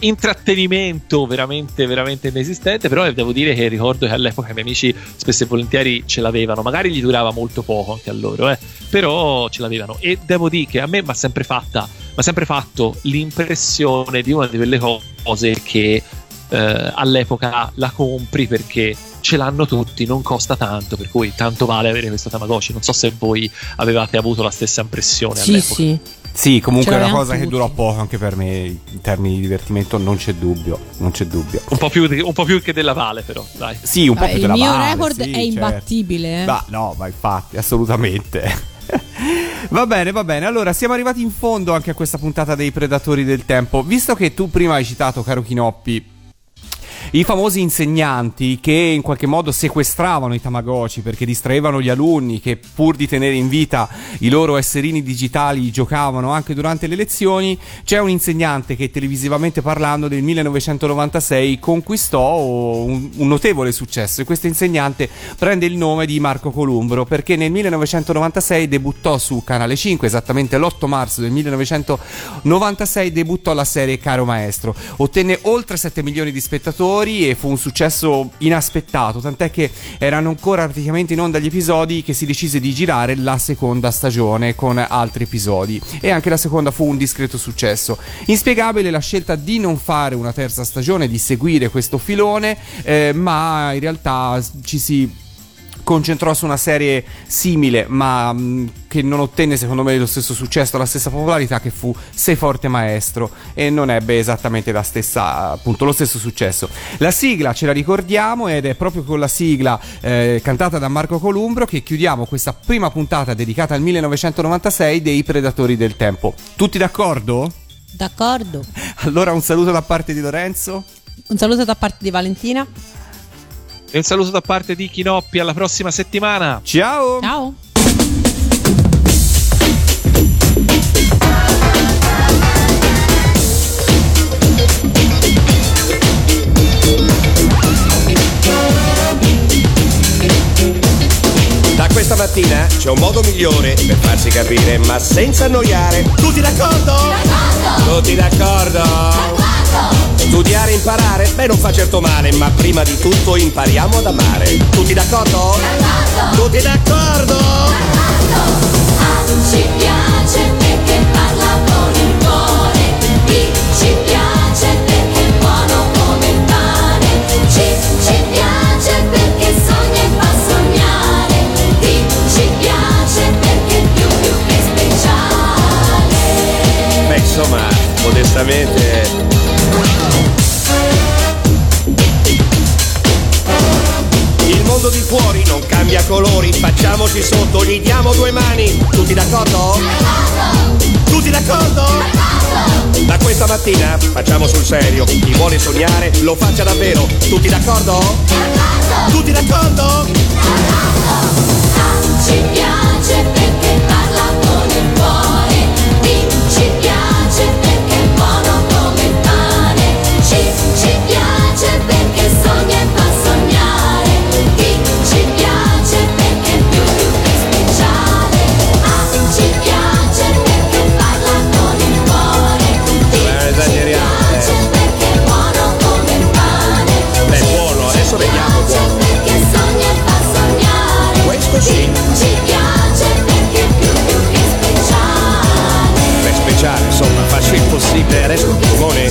intrattenimento veramente veramente inesistente. Però devo dire che ricordo che all'epoca i miei amici spesso e volentieri ce l'avevano, magari gli durava molto poco anche a loro, però ce l'avevano, e devo dire che a me mi ha sempre fatto l'impressione di una di quelle cose che all'epoca la compri perché ce l'hanno tutti, non costa tanto, per cui tanto vale avere questo Tamagotchi. Non so se voi avevate avuto la stessa impressione all'epoca. Sì, comunque è una cosa che durò poco anche per me in termini di divertimento, non c'è dubbio. Un po' più che della Vale, però dai. Sì, un po' più della Vale. Il mio record è imbattibile. Ma infatti, assolutamente. Va bene, allora siamo arrivati in fondo anche a questa puntata dei Predatori del Tempo. Visto che tu prima hai citato, caro Chinoppi, i famosi insegnanti che in qualche modo sequestravano i Tamagotchi perché distraevano gli alunni che, pur di tenere in vita i loro esserini digitali, giocavano anche durante le lezioni, c'è un insegnante che, televisivamente parlando, del 1996 conquistò un notevole successo, e questo insegnante prende il nome di Marco Columbro, perché nel 1996 debuttò su Canale 5, esattamente l'8 marzo del 1996 debuttò la serie Caro Maestro, ottenne oltre 7 milioni di spettatori ascoltatori e fu un successo inaspettato, tant'è che erano ancora praticamente in onda gli episodi che si decise di girare la seconda stagione con altri episodi, e anche la seconda fu un discreto successo. Inspiegabile la scelta di non fare una terza stagione, di seguire questo filone, ma in realtà ci si concentrò su una serie simile ma che non ottenne secondo me lo stesso successo, la stessa popolarità, che fu Sei Forte Maestro, e non ebbe esattamente la stessa, appunto, lo stesso successo. La sigla ce la ricordiamo, ed è proprio con la sigla cantata da Marco Columbro che chiudiamo questa prima puntata dedicata al 1996 dei Predatori del Tempo. Tutti d'accordo? D'accordo. Allora un saluto da parte di Lorenzo, un saluto da parte di Valentina e un saluto da parte di Chinoppi. Alla prossima settimana. Ciao. Ciao. Da questa mattina c'è un modo migliore per farsi capire ma senza annoiare. Tutti d'accordo? D'accordo. Tutti d'accordo? D'accordo. Studiare, imparare, beh non fa certo male, ma prima di tutto impariamo ad amare. Tutti d'accordo? D'accordo. Tutti d'accordo? D'accordo. A ci piace perché parla con il cuore, B ci piace perché è buono come il pane, C ci piace perché sogna e fa sognare, D ci piace perché è più che speciale. Beh insomma, modestamente... Il mondo di fuori non cambia colori, facciamoci sotto, gli diamo due mani. Tutti d'accordo? D'accordo. Tutti d'accordo? D'accordo. Da questa mattina facciamo sul serio, chi vuole sognare lo faccia davvero. Tutti d'accordo? D'accordo. Tutti d'accordo? D'accordo. A ci piace perché parla con il cuore, B ci piace perché è buono come il pane, C ci piace perché sogna e fa sognare, D ci piace perché è più che speciale, A ci piace perché parla con il cuore, D ci piace perché è buono come il pane, beh, buono, adesso vediamo buono, perché sogna e fa sognare, questo sì, D ci piace perché è più che speciale, beh, speciale, insomma, faccio il possibile, adesso Simone.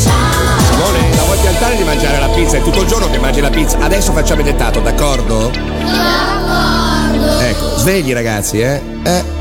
La vuoi piantare di mangiare la pizza? È tutto il giorno che mangi la pizza. Adesso facciamo il dettato, d'accordo? D'accordo. Ecco, svegli ragazzi, eh?